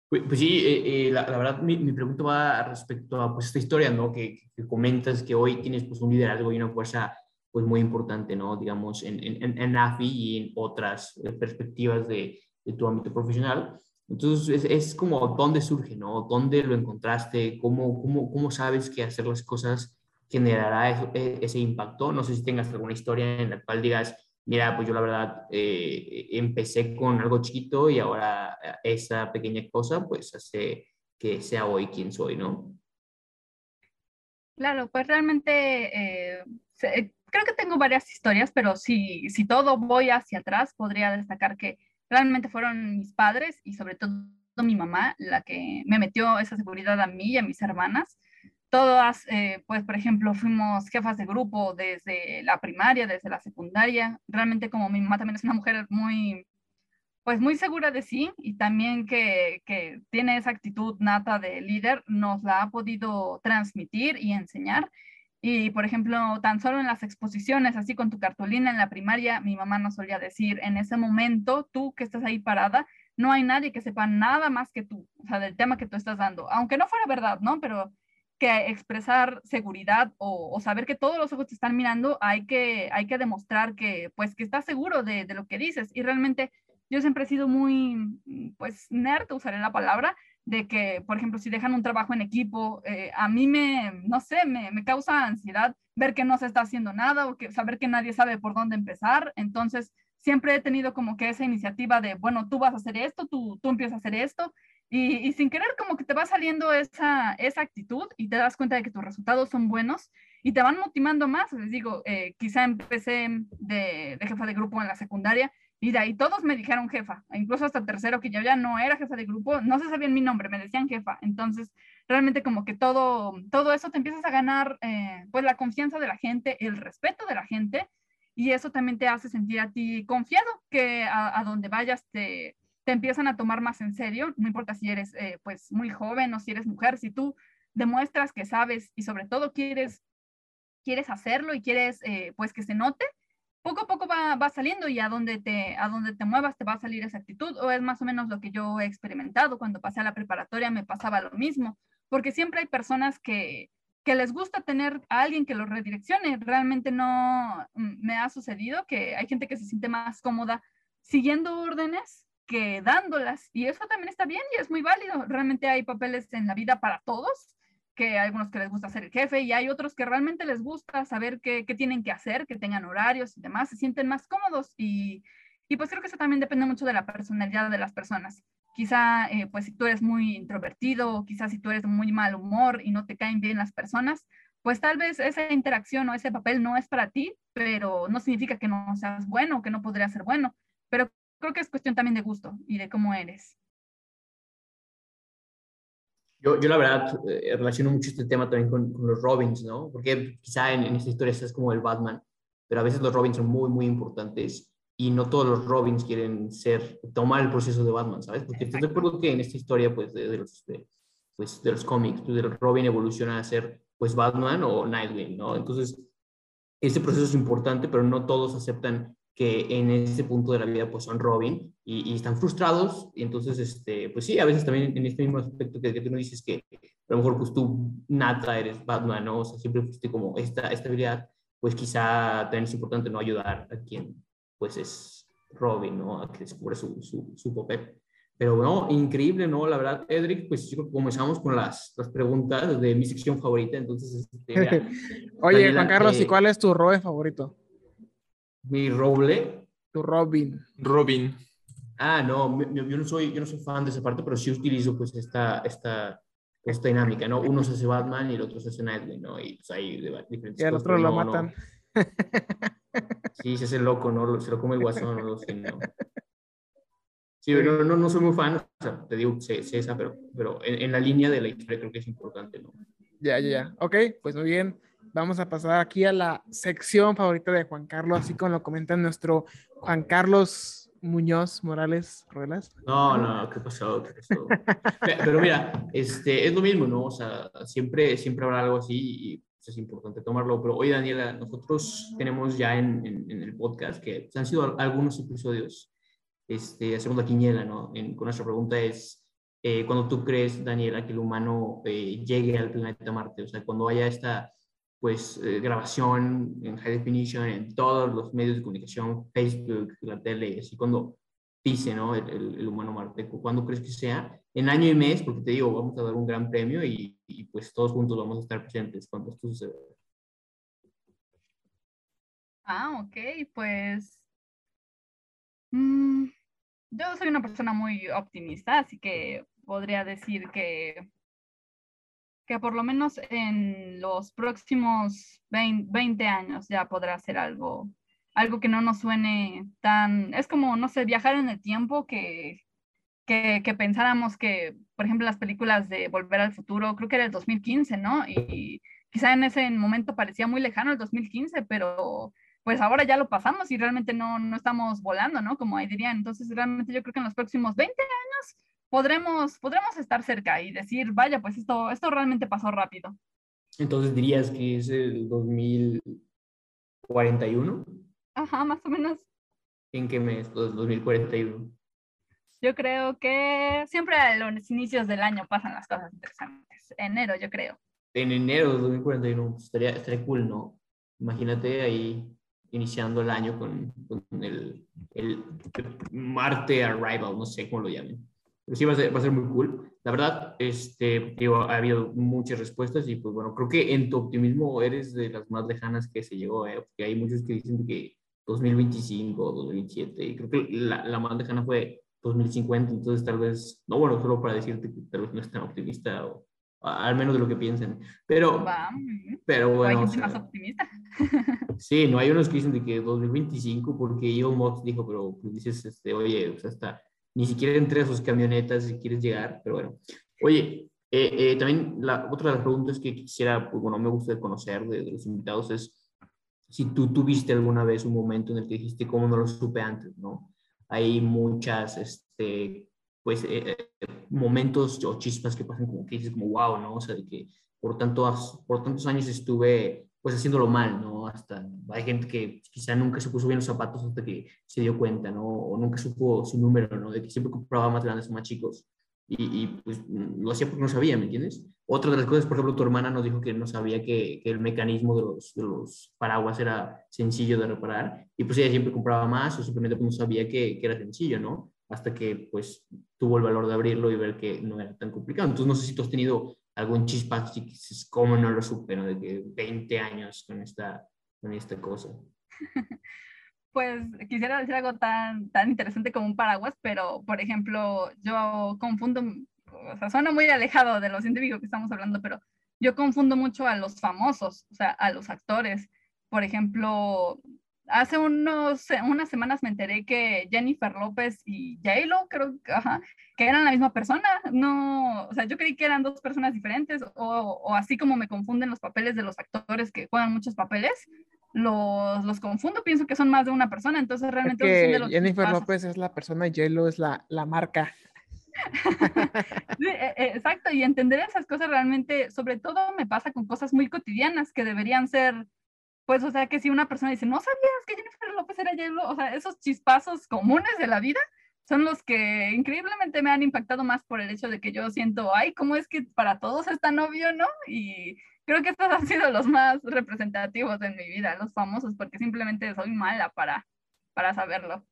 Pues, pues sí, eh, eh, la, la verdad, mi, mi pregunta va respecto a pues, esta historia, ¿no? Que, que comentas que hoy tienes pues, un liderazgo y una fuerza... pues muy importante, ¿no? Digamos, en, en, en A F I y en otras perspectivas de, de tu ámbito profesional. Entonces, es, es como dónde surge, ¿no? ¿Dónde lo encontraste? ¿Cómo, cómo, cómo sabes que hacer las cosas generará eso, ese impacto? No sé si tengas alguna historia en la cual digas, mira, pues yo la verdad eh, empecé con algo chiquito y ahora esa pequeña cosa, pues hace que sea hoy quien soy, ¿no? Claro, pues realmente... Eh, se... Creo que tengo varias historias, pero si, si todo voy hacia atrás, podría destacar que realmente fueron mis padres y sobre todo mi mamá la que me metió esa seguridad a mí y a mis hermanas. Todas, eh, pues por ejemplo, fuimos jefas de grupo desde la primaria, desde la secundaria. Realmente como mi mamá también es una mujer muy, pues muy segura de sí y también que, que tiene esa actitud nata de líder, nos la ha podido transmitir y enseñar. Y, por ejemplo, tan solo en las exposiciones, así con tu cartulina en la primaria, mi mamá nos solía decir, en ese momento, tú que estás ahí parada, no hay nadie que sepa nada más que tú, o sea, del tema que tú estás dando. Aunque no fuera verdad, ¿no? Pero que expresar seguridad o, o saber que todos los ojos te están mirando, hay que, hay que demostrar que, pues, que estás seguro de, de lo que dices. Y realmente yo siempre he sido muy, pues, nerd, usaré la palabra, de que, por ejemplo, si dejan un trabajo en equipo, eh, a mí me, no sé, me, me causa ansiedad ver que no se está haciendo nada o que, saber que nadie sabe por dónde empezar. Entonces, siempre he tenido como que esa iniciativa de, bueno, tú vas a hacer esto, tú, tú empiezas a hacer esto, y, y sin querer como que te va saliendo esa, esa actitud y te das cuenta de que tus resultados son buenos y te van motivando más. Les digo, eh, quizá empecé de, de jefa de grupo en la secundaria, y de ahí todos me dijeron jefa, incluso hasta tercero, que yo ya no era jefa de grupo, no se sabían mi nombre, me decían jefa. Entonces, realmente como que todo, todo eso te empiezas a ganar, eh, pues la confianza de la gente, el respeto de la gente, y eso también te hace sentir a ti confiado, que a, a donde vayas te, te empiezan a tomar más en serio, no importa si eres eh, pues muy joven o si eres mujer, si tú demuestras que sabes y sobre todo quieres, quieres hacerlo y quieres eh, pues que se note, poco a poco va, va saliendo, y a donde, te, a donde te muevas te va a salir esa actitud, o es más o menos lo que yo he experimentado. Cuando pasé a la preparatoria me pasaba lo mismo, porque siempre hay personas que, que les gusta tener a alguien que los redireccione. Realmente no me ha sucedido que hay gente que se siente más cómoda siguiendo órdenes que dándolas, y eso también está bien y es muy válido. Realmente hay papeles en la vida para todos, que hay algunos que les gusta ser el jefe y hay otros que realmente les gusta saber qué, qué tienen que hacer, que tengan horarios y demás, se sienten más cómodos, y, y pues creo que eso también depende mucho de la personalidad de las personas. Quizá eh, pues si tú eres muy introvertido, o quizá si tú eres de muy mal humor y no te caen bien las personas, pues tal vez esa interacción o ese papel no es para ti, pero no significa que no seas bueno o que no podrías ser bueno, pero creo que es cuestión también de gusto y de cómo eres. Yo, yo la verdad eh, relaciono mucho este tema también con, con los Robins, ¿no? Porque quizá en, en esta historia estás como el Batman, pero a veces los Robins son muy, muy importantes y no todos los Robins quieren ser, tomar el proceso de Batman, ¿sabes? Porque te recuerdo que en esta historia, pues, de, de los, de, pues, de los cómics, pues, el Robin evoluciona a ser, pues, Batman o Nightwing, ¿no? Entonces, este proceso es importante, pero no todos aceptan que en ese punto de la vida pues son Robin y, y están frustrados, y entonces este, pues sí, a veces también en este mismo aspecto que, que tú no dices, que a lo mejor pues tú nata eres Batman, ¿no? O sea, siempre fuiste como esta, esta habilidad, pues quizá también es importante no ayudar a quien pues es Robin, ¿no? A que descubra su, su, su papel. Pero bueno, increíble, ¿no? La verdad, Edric, pues yo comenzamos con las, las preguntas de mi sección favorita, entonces... Este, mira, oye, Daniela, Juan Carlos, eh, ¿y cuál es tu Robin favorito? Mi roble. Tu Robin. Robin. Ah, no, yo no soy, yo no soy fan de esa parte, pero sí utilizo pues esta, esta, esta dinámica, ¿no? Uno se hace Batman y el otro se hace Nightwing, ¿no? Y pues hay diferentes... Y al otro lo no, matan. No. Sí, se hace loco, ¿no? Se lo come el guasón, no lo sé, ¿no? Sí, pero no, no soy muy fan, o sea, te digo, sé, sé esa, pero, pero en, en la línea de la historia creo que es importante, ¿no? Ya, ya, ya. Ok, pues muy bien. Vamos a pasar aquí a la sección favorita de Juan Carlos, así como lo comenta nuestro Juan Carlos Muñoz Morales Ruelas. No, no, ¿qué pasó? ¿Qué pasó? Pero mira, este, es lo mismo, ¿no? O sea, siempre, siempre habrá algo así y es importante tomarlo. Pero hoy, Daniela, nosotros tenemos ya en, en, en el podcast, que han sido algunos episodios, este, hacemos la quiniela, ¿no? En, con nuestra pregunta es... Eh, ¿cuándo tú crees, Daniela, que el humano eh, llegue al planeta Marte? O sea, cuando haya esta... pues eh, grabación en high definition en todos los medios de comunicación, Facebook, la tele, así cuando dice, ¿no? El, el, el humano marteco, ¿cuándo crees que sea? En año y mes, porque te digo, vamos a dar un gran premio y, y pues todos juntos vamos a estar presentes cuando esto suceda. Ah, ok, pues... Mm, yo soy una persona muy optimista, así que podría decir que... que por lo menos en los próximos veinte años ya podrá ser algo, algo que no nos suene tan... Es como, no sé, viajar en el tiempo, que, que, que pensáramos que, por ejemplo, las películas de Volver al Futuro, creo que era el dos mil quince, ¿no? Y quizá en ese momento parecía muy lejano el dos mil quince, pero pues ahora ya lo pasamos y realmente no, no estamos volando, ¿no? Como ahí dirían. Entonces, realmente yo creo que en los próximos veinte años... Podremos, podremos estar cerca y decir, vaya, pues esto, esto realmente pasó rápido. Entonces dirías que es el dos mil cuarenta y uno. Ajá, más o menos. ¿En qué mes? Pues dos mil cuarenta y uno. Yo creo que siempre a los inicios del año pasan las cosas interesantes. Enero, yo creo. En enero de dos mil cuarenta y uno. Estaría, estaría cool, ¿no? Imagínate ahí iniciando el año con, con el, el Marte Arrival, no sé cómo lo llamen. sí va a ser, va a ser muy cool. La verdad, este, digo, ha habido muchas respuestas y pues bueno, creo que en tu optimismo eres de las más lejanas que se llegó, ¿eh? Porque hay muchos que dicen que dos mil veinticinco, dos mil veintisiete, y creo que la, la más lejana fue dos mil cincuenta, entonces tal vez, no bueno, solo para decirte que tal vez no es tan optimista, o al menos de lo que piensen, pero, pero bueno. Hay gente más optimista. Sí, no hay unos que dicen de que dos mil veinticinco, porque Elon Musk dijo, pero pues, dices, este, oye, o sea, hasta ni siquiera entre sus camionetas si quieres llegar, pero bueno. Oye, eh, eh, también la, otra de las preguntas que quisiera, pues bueno, me gusta conocer de, de los invitados es si tú tuviste alguna vez un momento en el que dijiste, ¿cómo no lo supe antes?, ¿no? Hay muchas, este, pues, eh, momentos o chispas que pasan como que dices, como, wow, ¿no? O sea, de que por, tanto, por tantos años estuve, pues, haciéndolo mal, ¿no? Hasta hay gente que quizá nunca se puso bien los zapatos hasta que se dio cuenta, ¿no? O nunca supo su número, ¿no? De que siempre compraba más grandes o más chicos. Y, y pues, lo hacía porque no sabía, ¿me entiendes? Otra de las cosas, por ejemplo, tu hermana nos dijo que no sabía que, que el mecanismo de los, de los paraguas era sencillo de reparar. Y pues ella siempre compraba más o simplemente pues, no sabía que, que era sencillo, ¿no? Hasta que, pues, tuvo el valor de abrirlo y ver que no era tan complicado. Entonces, no sé si tú has tenido algún chispazo y dices, ¿cómo no lo supe?, ¿no? De que veinte años con esta, con esta cosa. Pues quisiera decir algo tan, tan interesante como un paraguas, pero, por ejemplo, yo confundo, o sea, suena muy alejado de lo científico que estamos hablando, pero yo confundo mucho a los famosos, o sea, a los actores. Por ejemplo, hace unos, unas semanas me enteré que Jennifer López y J-Lo, creo ajá, que eran la misma persona. No, o sea, yo creí que eran dos personas diferentes, o, o así como me confunden los papeles de los actores que juegan muchos papeles. Los, los confundo, pienso que son más de una persona, entonces realmente es que los Jennifer pasos. López es la persona y J-Lo es la, la marca. Sí, exacto, y entender esas cosas realmente, sobre todo me pasa con cosas muy cotidianas que deberían ser, pues, o sea, que si una persona dice, no sabías que Jennifer López era J-Lo, o sea, esos chispazos comunes de la vida son los que increíblemente me han impactado más por el hecho de que yo siento, ay, ¿cómo es que para todos es tan obvio, no? Y creo que estos han sido los más representativos en mi vida, los famosos, porque simplemente soy mala para, para saberlo.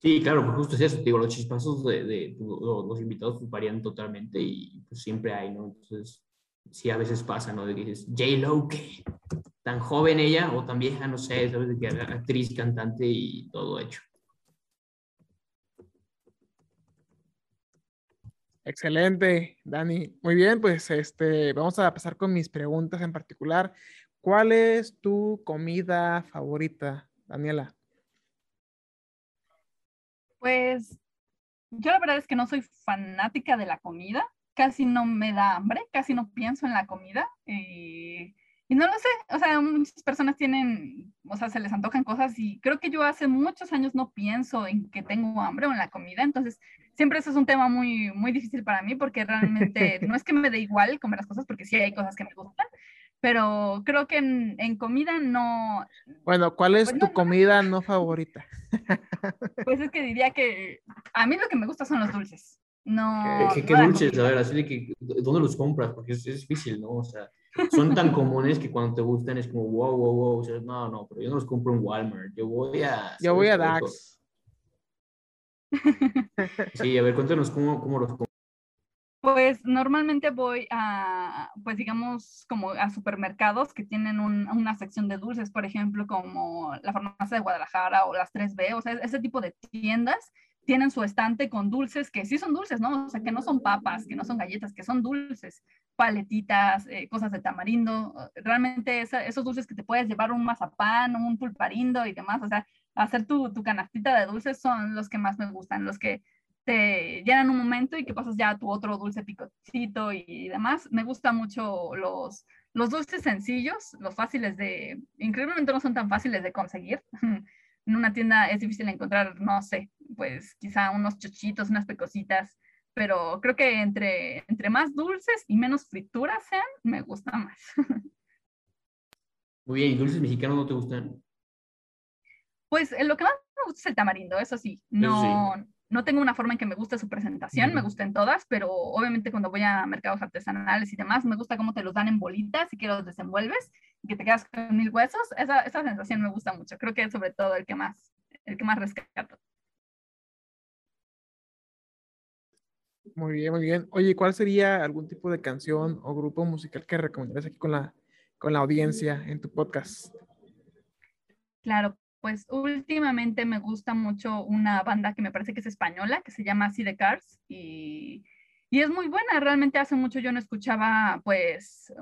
Sí, claro, pues justo es eso, digo, los chispazos de, de, de los invitados varían totalmente y pues siempre hay, ¿no? Entonces, sí, a veces pasa, ¿no? De que dices, J-Lo, ¿qué? Tan joven ella o tan vieja, no sé, ¿sabes? De que actriz, cantante y todo hecho. Excelente, Dani. Muy bien, pues este, vamos a pasar con mis preguntas en particular. ¿Cuál es tu comida favorita, Daniela? Pues yo la verdad es que no soy fanática de la comida. Casi no me da hambre, casi no pienso en la comida. Y, y no lo sé, o sea, muchas personas tienen, o sea, se les antojan cosas y creo que yo hace muchos años no pienso en que tengo hambre o en la comida, entonces... Siempre eso es un tema muy, muy difícil para mí porque realmente no es que me dé igual comer las cosas porque sí hay cosas que me gustan, pero creo que en, en comida no... Bueno, ¿cuál es pues tu no, comida no favorita? Pues es que diría que a mí lo que me gusta son los dulces. No, ¿Qué, qué no dulces? A ver, así de que, ¿dónde los compras? Porque es, es difícil, ¿no? O sea, son tan comunes que cuando te gustan es como wow, wow, wow. O sea, no, no, pero yo no los compro en Walmart. Yo voy a... Yo voy a Dax. Sí, a ver, cuéntanos cómo, cómo los compras. Pues normalmente voy a, pues digamos, como a supermercados que tienen un, una sección de dulces, por ejemplo, como la Farmacia de Guadalajara o las tres B, o sea, ese tipo de tiendas tienen su estante con dulces que sí son dulces, ¿no? O sea, que no son papas, que no son galletas, que son dulces, paletitas, eh, cosas de tamarindo, realmente esa, esos dulces que te puedes llevar un mazapán, un pulparindo y demás, o sea, hacer tu, tu canastita de dulces son los que más me gustan, los que te llenan un momento y que pasas ya a tu otro dulce picocito y demás. Me gustan mucho los, los dulces sencillos, los fáciles de... Increíblemente no son tan fáciles de conseguir. En una tienda es difícil encontrar, no sé, pues quizá unos chochitos, unas pecositas, pero creo que entre, entre más dulces y menos frituras sean, me gusta más. Muy bien, ¿y dulces mexicanos no te gustan? Pues lo que más me gusta es el tamarindo, eso sí. No, sí. No tengo una forma en que me guste su presentación, uh-huh. Me gustan todas, pero obviamente cuando voy a mercados artesanales y demás, me gusta cómo te los dan en bolitas y que los desenvuelves y que te quedas con mil huesos. Esa, esa sensación me gusta mucho. Creo que es sobre todo el que más, el que más rescato. Muy bien, muy bien. Oye, ¿cuál sería algún tipo de canción o grupo musical que recomendarías aquí con la, con la audiencia en tu podcast? Claro, pues últimamente me gusta mucho una banda que me parece que es española, que se llama Sidecars, y, y es muy buena. Realmente hace mucho yo no escuchaba pues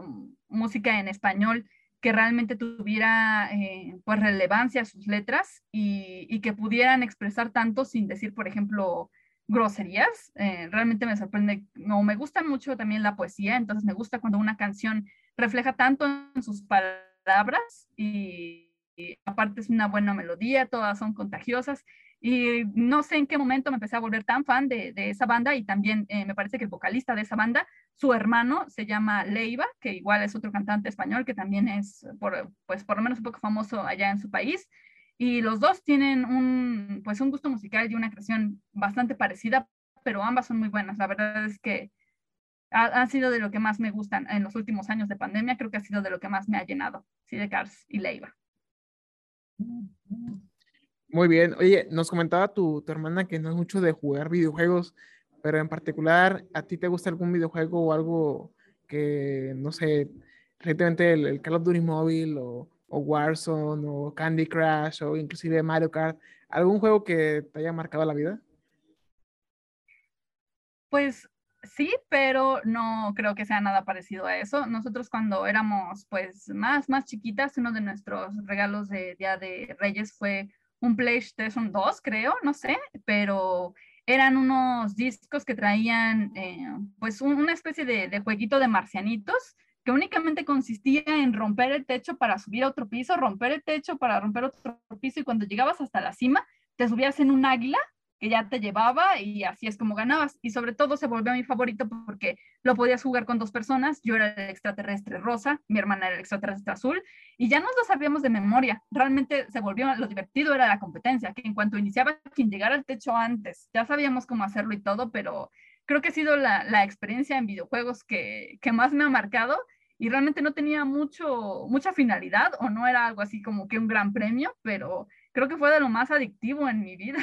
música en español que realmente tuviera eh, pues relevancia sus letras y, y que pudieran expresar tanto sin decir, por ejemplo, groserías. Eh, realmente me sorprende, no, me gusta mucho también la poesía, entonces me gusta cuando una canción refleja tanto en sus palabras y, y aparte es una buena melodía, todas son contagiosas y no sé en qué momento me empecé a volver tan fan de, de esa banda y también eh, me parece que el vocalista de esa banda, su hermano se llama Leiva, que igual es otro cantante español que también es por, pues por lo menos un poco famoso allá en su país. Y los dos tienen un, pues un gusto musical y una creación bastante parecida, pero ambas son muy buenas. La verdad es que ha, ha sido de lo que más me gustan en los últimos años de pandemia. Creo que ha sido de lo que más me ha llenado, Sidecars y Leiva. Muy bien. Oye, nos comentaba tu, tu hermana que no es mucho de jugar videojuegos, pero en particular, ¿a ti te gusta algún videojuego o algo que, no sé, recientemente el, el Call of Duty móvil o... o Warzone, o Candy Crush, o inclusive Mario Kart? ¿Algún juego que te haya marcado la vida? Pues sí, pero no creo que sea nada parecido a eso. Nosotros cuando éramos pues más, más chiquitas, uno de nuestros regalos de Día de Reyes fue un PlayStation dos, creo, no sé, pero eran unos discos que traían eh, pues un, una especie de, de jueguito de marcianitos, que únicamente consistía en romper el techo para subir a otro piso, romper el techo para romper otro piso, y cuando llegabas hasta la cima, te subías en un águila que ya te llevaba, y así es como ganabas. Y sobre todo se volvió mi favorito porque lo podías jugar con dos personas. Yo era el extraterrestre rosa, mi hermana era el extraterrestre azul, y ya nos lo sabíamos de memoria. Realmente se volvió, lo divertido era la competencia, que en cuanto iniciaba, quien llegara al techo antes, ya sabíamos cómo hacerlo y todo, pero... creo que ha sido la, la experiencia en videojuegos que, que más me ha marcado, y realmente no tenía mucho, mucha finalidad o no era algo así como que un gran premio, pero creo que fue de lo más adictivo en mi vida.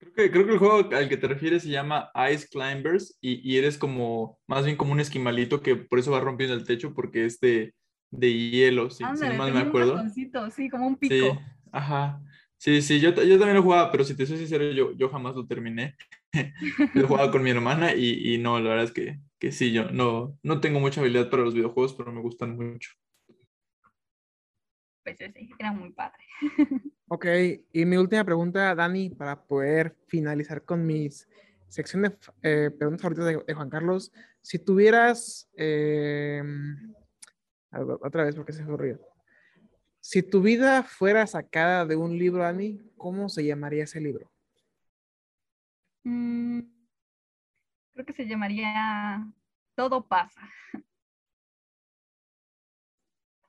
Creo que, creo que el juego al que te refieres se llama Ice Climbers y, y eres como, más bien como un esquimalito que por eso va rompiendo el techo porque es de, de hielo, si, Ándale, si no mal me acuerdo. Un ratoncito, sí, como un pico. Sí, ajá. Sí, sí, yo, yo también lo jugaba, pero si te soy sincero, yo, yo jamás lo terminé. Lo jugaba con mi hermana y, y no, la verdad es que, que sí, yo no, no tengo mucha habilidad para los videojuegos, pero me gustan mucho. Pues sí, era muy padre. Ok, y mi última pregunta, Dani, para poder finalizar con mis secciones de eh, preguntas favoritas de, de Juan Carlos. Si tuvieras, eh, otra vez porque se me ocurrió. Si tu vida fuera sacada de un libro, Dani, ¿cómo se llamaría ese libro? Mm, creo que se llamaría Todo pasa.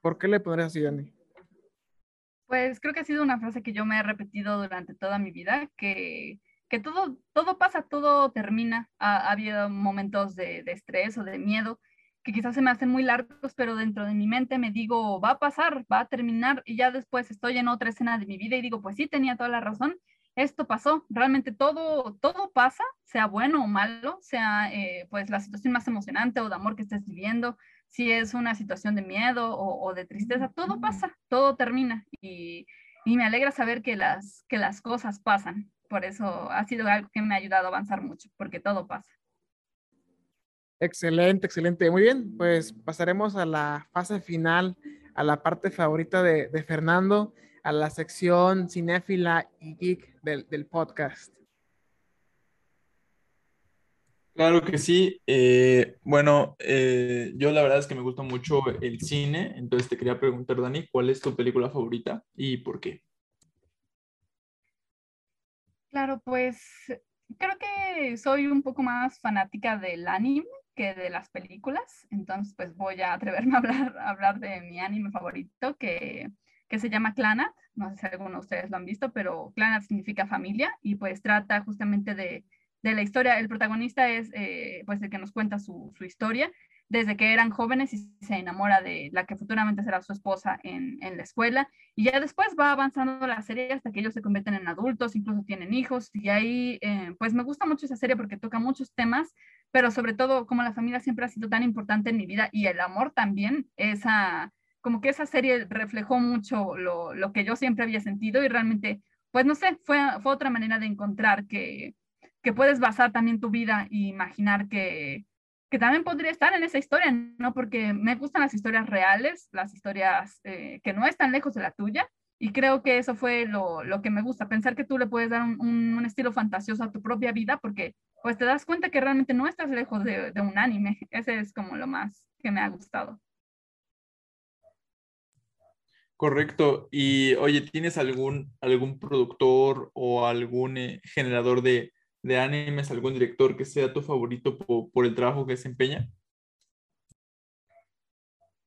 ¿Por qué le pondrías así, Dani? Pues creo que ha sido una frase que yo me he repetido durante toda mi vida, que, que todo, todo pasa, todo termina. Ha, ha habido momentos de, de estrés o de miedo, que quizás se me hacen muy largos, pero dentro de mi mente me digo, va a pasar, va a terminar, y ya después estoy en otra escena de mi vida y digo, pues sí, tenía toda la razón, esto pasó, realmente todo, todo pasa, sea bueno o malo, sea eh, pues la situación más emocionante o de amor que estés viviendo, si es una situación de miedo o, o de tristeza, todo pasa, todo termina, y, y me alegra saber que las, que las cosas pasan, por eso ha sido algo que me ha ayudado a avanzar mucho, porque todo pasa. Excelente, excelente. Muy bien, pues pasaremos a la fase final, a la parte favorita de, de Fernando, a la sección cinéfila y geek del, del podcast. Claro que sí. Eh, bueno, eh, yo la verdad es que me gusta mucho el cine, entonces te quería preguntar, Dani, ¿cuál es tu película favorita y por qué? Claro, pues creo que soy un poco más fanática del anime que de las películas, entonces pues voy a atreverme a hablar, a hablar de mi anime favorito que, que se llama Clannad, no sé si alguno de ustedes lo han visto, pero Clannad significa familia y pues trata justamente de, de la historia, el protagonista es eh, pues el que nos cuenta su, su historia desde que eran jóvenes y se enamora de la que futuramente será su esposa en, en la escuela. Y ya después va avanzando la serie hasta que ellos se convierten en adultos, incluso tienen hijos. Y ahí, eh, pues me gusta mucho esa serie porque toca muchos temas, pero sobre todo como la familia siempre ha sido tan importante en mi vida y el amor también, esa, como que esa serie reflejó mucho lo, lo que yo siempre había sentido y realmente, pues no sé, fue, fue otra manera de encontrar que, que puedes basar también tu vida e imaginar que... que también podría estar en esa historia, ¿no? Porque me gustan las historias reales, las historias eh, que no están lejos de la tuya, y creo que eso fue lo, lo que me gusta, pensar que tú le puedes dar un, un, un estilo fantasioso a tu propia vida, porque pues te das cuenta que realmente no estás lejos de, de un anime. Ese es como lo más que me ha gustado. Correcto. Y oye, ¿tienes algún, algún productor o algún eh, generador de... de animes, algún director que sea tu favorito por, por el trabajo que desempeña?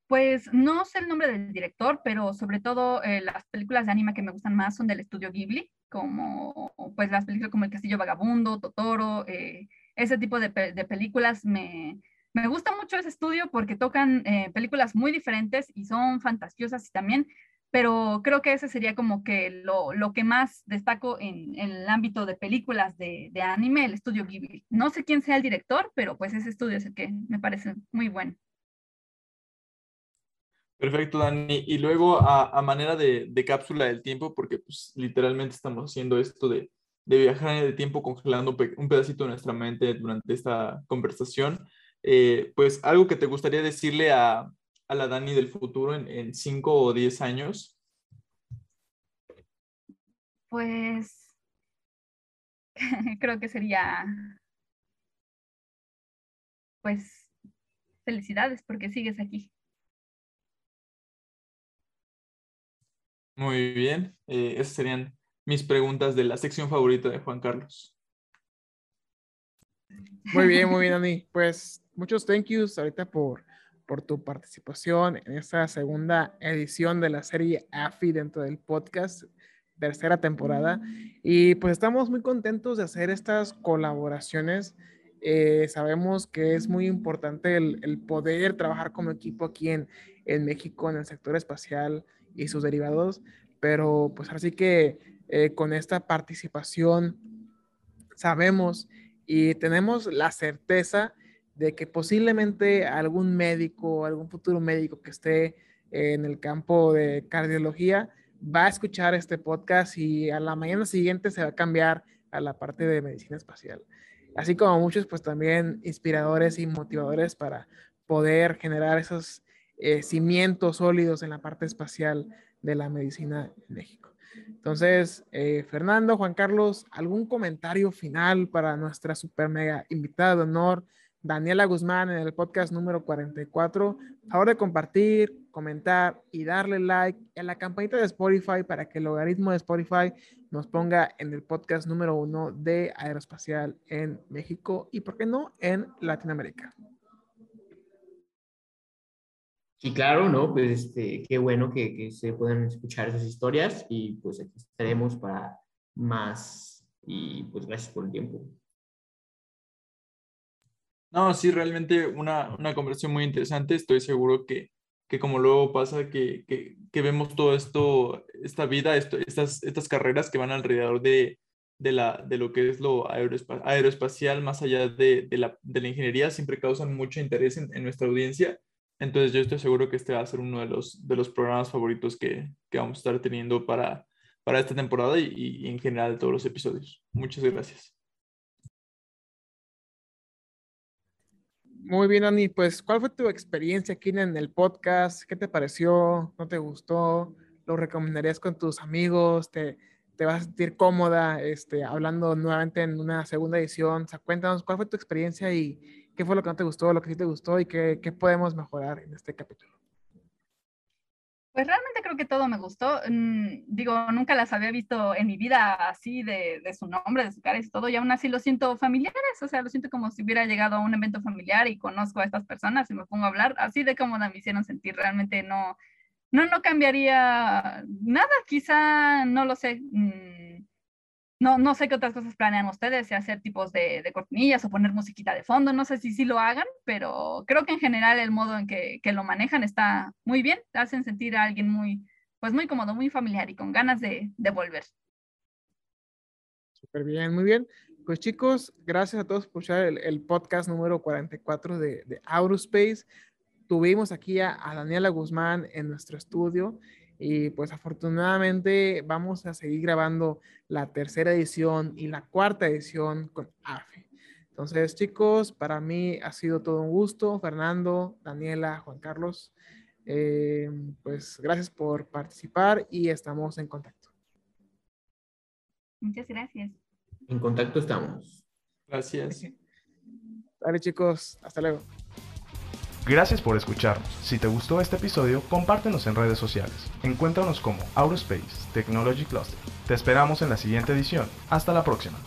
Pues no sé el nombre del director, pero sobre todo eh, las películas de anime que me gustan más son del estudio Ghibli, como pues las películas como El Castillo Vagabundo, Totoro, eh, ese tipo de, de películas. Me, me gusta mucho ese estudio porque tocan eh, películas muy diferentes y son fantasiosas y también, pero creo que ese sería como que lo, lo que más destaco en, en el ámbito de películas de, de anime, el estudio Ghibli. No sé quién sea el director, pero pues ese estudio es el que me parece muy bueno. Perfecto, Dani. Y luego a, a manera de, de cápsula del tiempo, porque pues, literalmente estamos haciendo esto de, de viajar en el tiempo congelando un pedacito de nuestra mente durante esta conversación, eh, pues algo que te gustaría decirle a... a la Dani del futuro en, en cinco o diez años? Pues creo que sería pues felicidades porque sigues aquí. Muy bien, eh, esas serían mis preguntas de la sección favorita de Juan Carlos. Muy bien, muy bien, Dani. Pues muchos thank yous ahorita por por tu participación en esta segunda edición de la serie A F I dentro del podcast, tercera temporada, y pues estamos muy contentos de hacer estas colaboraciones. Eh, sabemos que es muy importante el, el poder trabajar como equipo aquí en, en México, en el sector espacial y sus derivados, pero pues así que eh, con esta participación sabemos y tenemos la certeza de que posiblemente algún médico, algún futuro médico que esté en el campo de cardiología va a escuchar este podcast y a la mañana siguiente se va a cambiar a la parte de medicina espacial. Así como muchos, pues también inspiradores y motivadores para poder generar esos eh, cimientos sólidos en la parte espacial de la medicina en México. Entonces, eh, Fernando, Juan Carlos, ¿algún comentario final para nuestra super mega invitada de honor, Daniela Guzmán, en el podcast número cuarenta y cuatro. Favor de compartir, comentar y darle like a la campanita de Spotify para que el logaritmo de Spotify nos ponga en el podcast número uno de Aeroespacial en México y, ¿por qué no?, en Latinoamérica. Sí, claro, ¿no? Pues este, qué bueno que, que se puedan escuchar esas historias y pues aquí estaremos para más y pues gracias por el tiempo. No, sí, realmente una, una conversación muy interesante. Estoy seguro que, que como luego pasa, que, que, que vemos todo esto, esta vida, esto, estas, estas carreras que van alrededor de, de, la, de lo que es lo aeroespa, aeroespacial, más allá de, de, la, de la ingeniería, siempre causan mucho interés en, en nuestra audiencia. Entonces yo estoy seguro que este va a ser uno de los, de los programas favoritos que, que vamos a estar teniendo para, para esta temporada y, y en general todos los episodios. Muchas gracias. Muy bien, Dani. Pues, ¿cuál fue tu experiencia aquí en el podcast? ¿Qué te pareció? ¿No te gustó? ¿Lo recomendarías con tus amigos? ¿Te, te vas a sentir cómoda este, hablando nuevamente en una segunda edición? O sea, cuéntanos, ¿cuál fue tu experiencia y qué fue lo que no te gustó, lo que sí te gustó y qué, qué podemos mejorar en este capítulo? Pues realmente creo que todo me gustó. Digo, nunca las había visto en mi vida así de, de su nombre, de su cara y todo, y aún así lo siento familiares, o sea, lo siento como si hubiera llegado a un evento familiar y conozco a estas personas y me pongo a hablar, así de cómoda me hicieron sentir. Realmente no, no, no cambiaría nada, quizá, no lo sé, No, no sé qué otras cosas planean ustedes, si hacer tipos de, de cortinillas o poner musiquita de fondo, no sé si sí lo hagan, pero creo que en general el modo en que, que lo manejan está muy bien, hacen sentir a alguien muy, pues muy cómodo, muy familiar y con ganas de, de volver. Súper bien, muy bien. Pues chicos, gracias a todos por escuchar el, el podcast número cuarenta y cuatro de, de Aerospace. Tuvimos aquí a, a Daniela Guzmán en nuestro estudio. Y pues afortunadamente vamos a seguir grabando la tercera edición y la cuarta edición con A F E. Entonces chicos, para mí ha sido todo un gusto. Fernando, Daniela, Juan Carlos, eh, pues gracias por participar y estamos en contacto. Muchas gracias. En contacto estamos. Gracias. Dale chicos, hasta luego. Gracias por escucharnos. Si te gustó este episodio, compártenos en redes sociales. Encuéntranos como Aerospace Technology Cluster. Te esperamos en la siguiente edición. Hasta la próxima.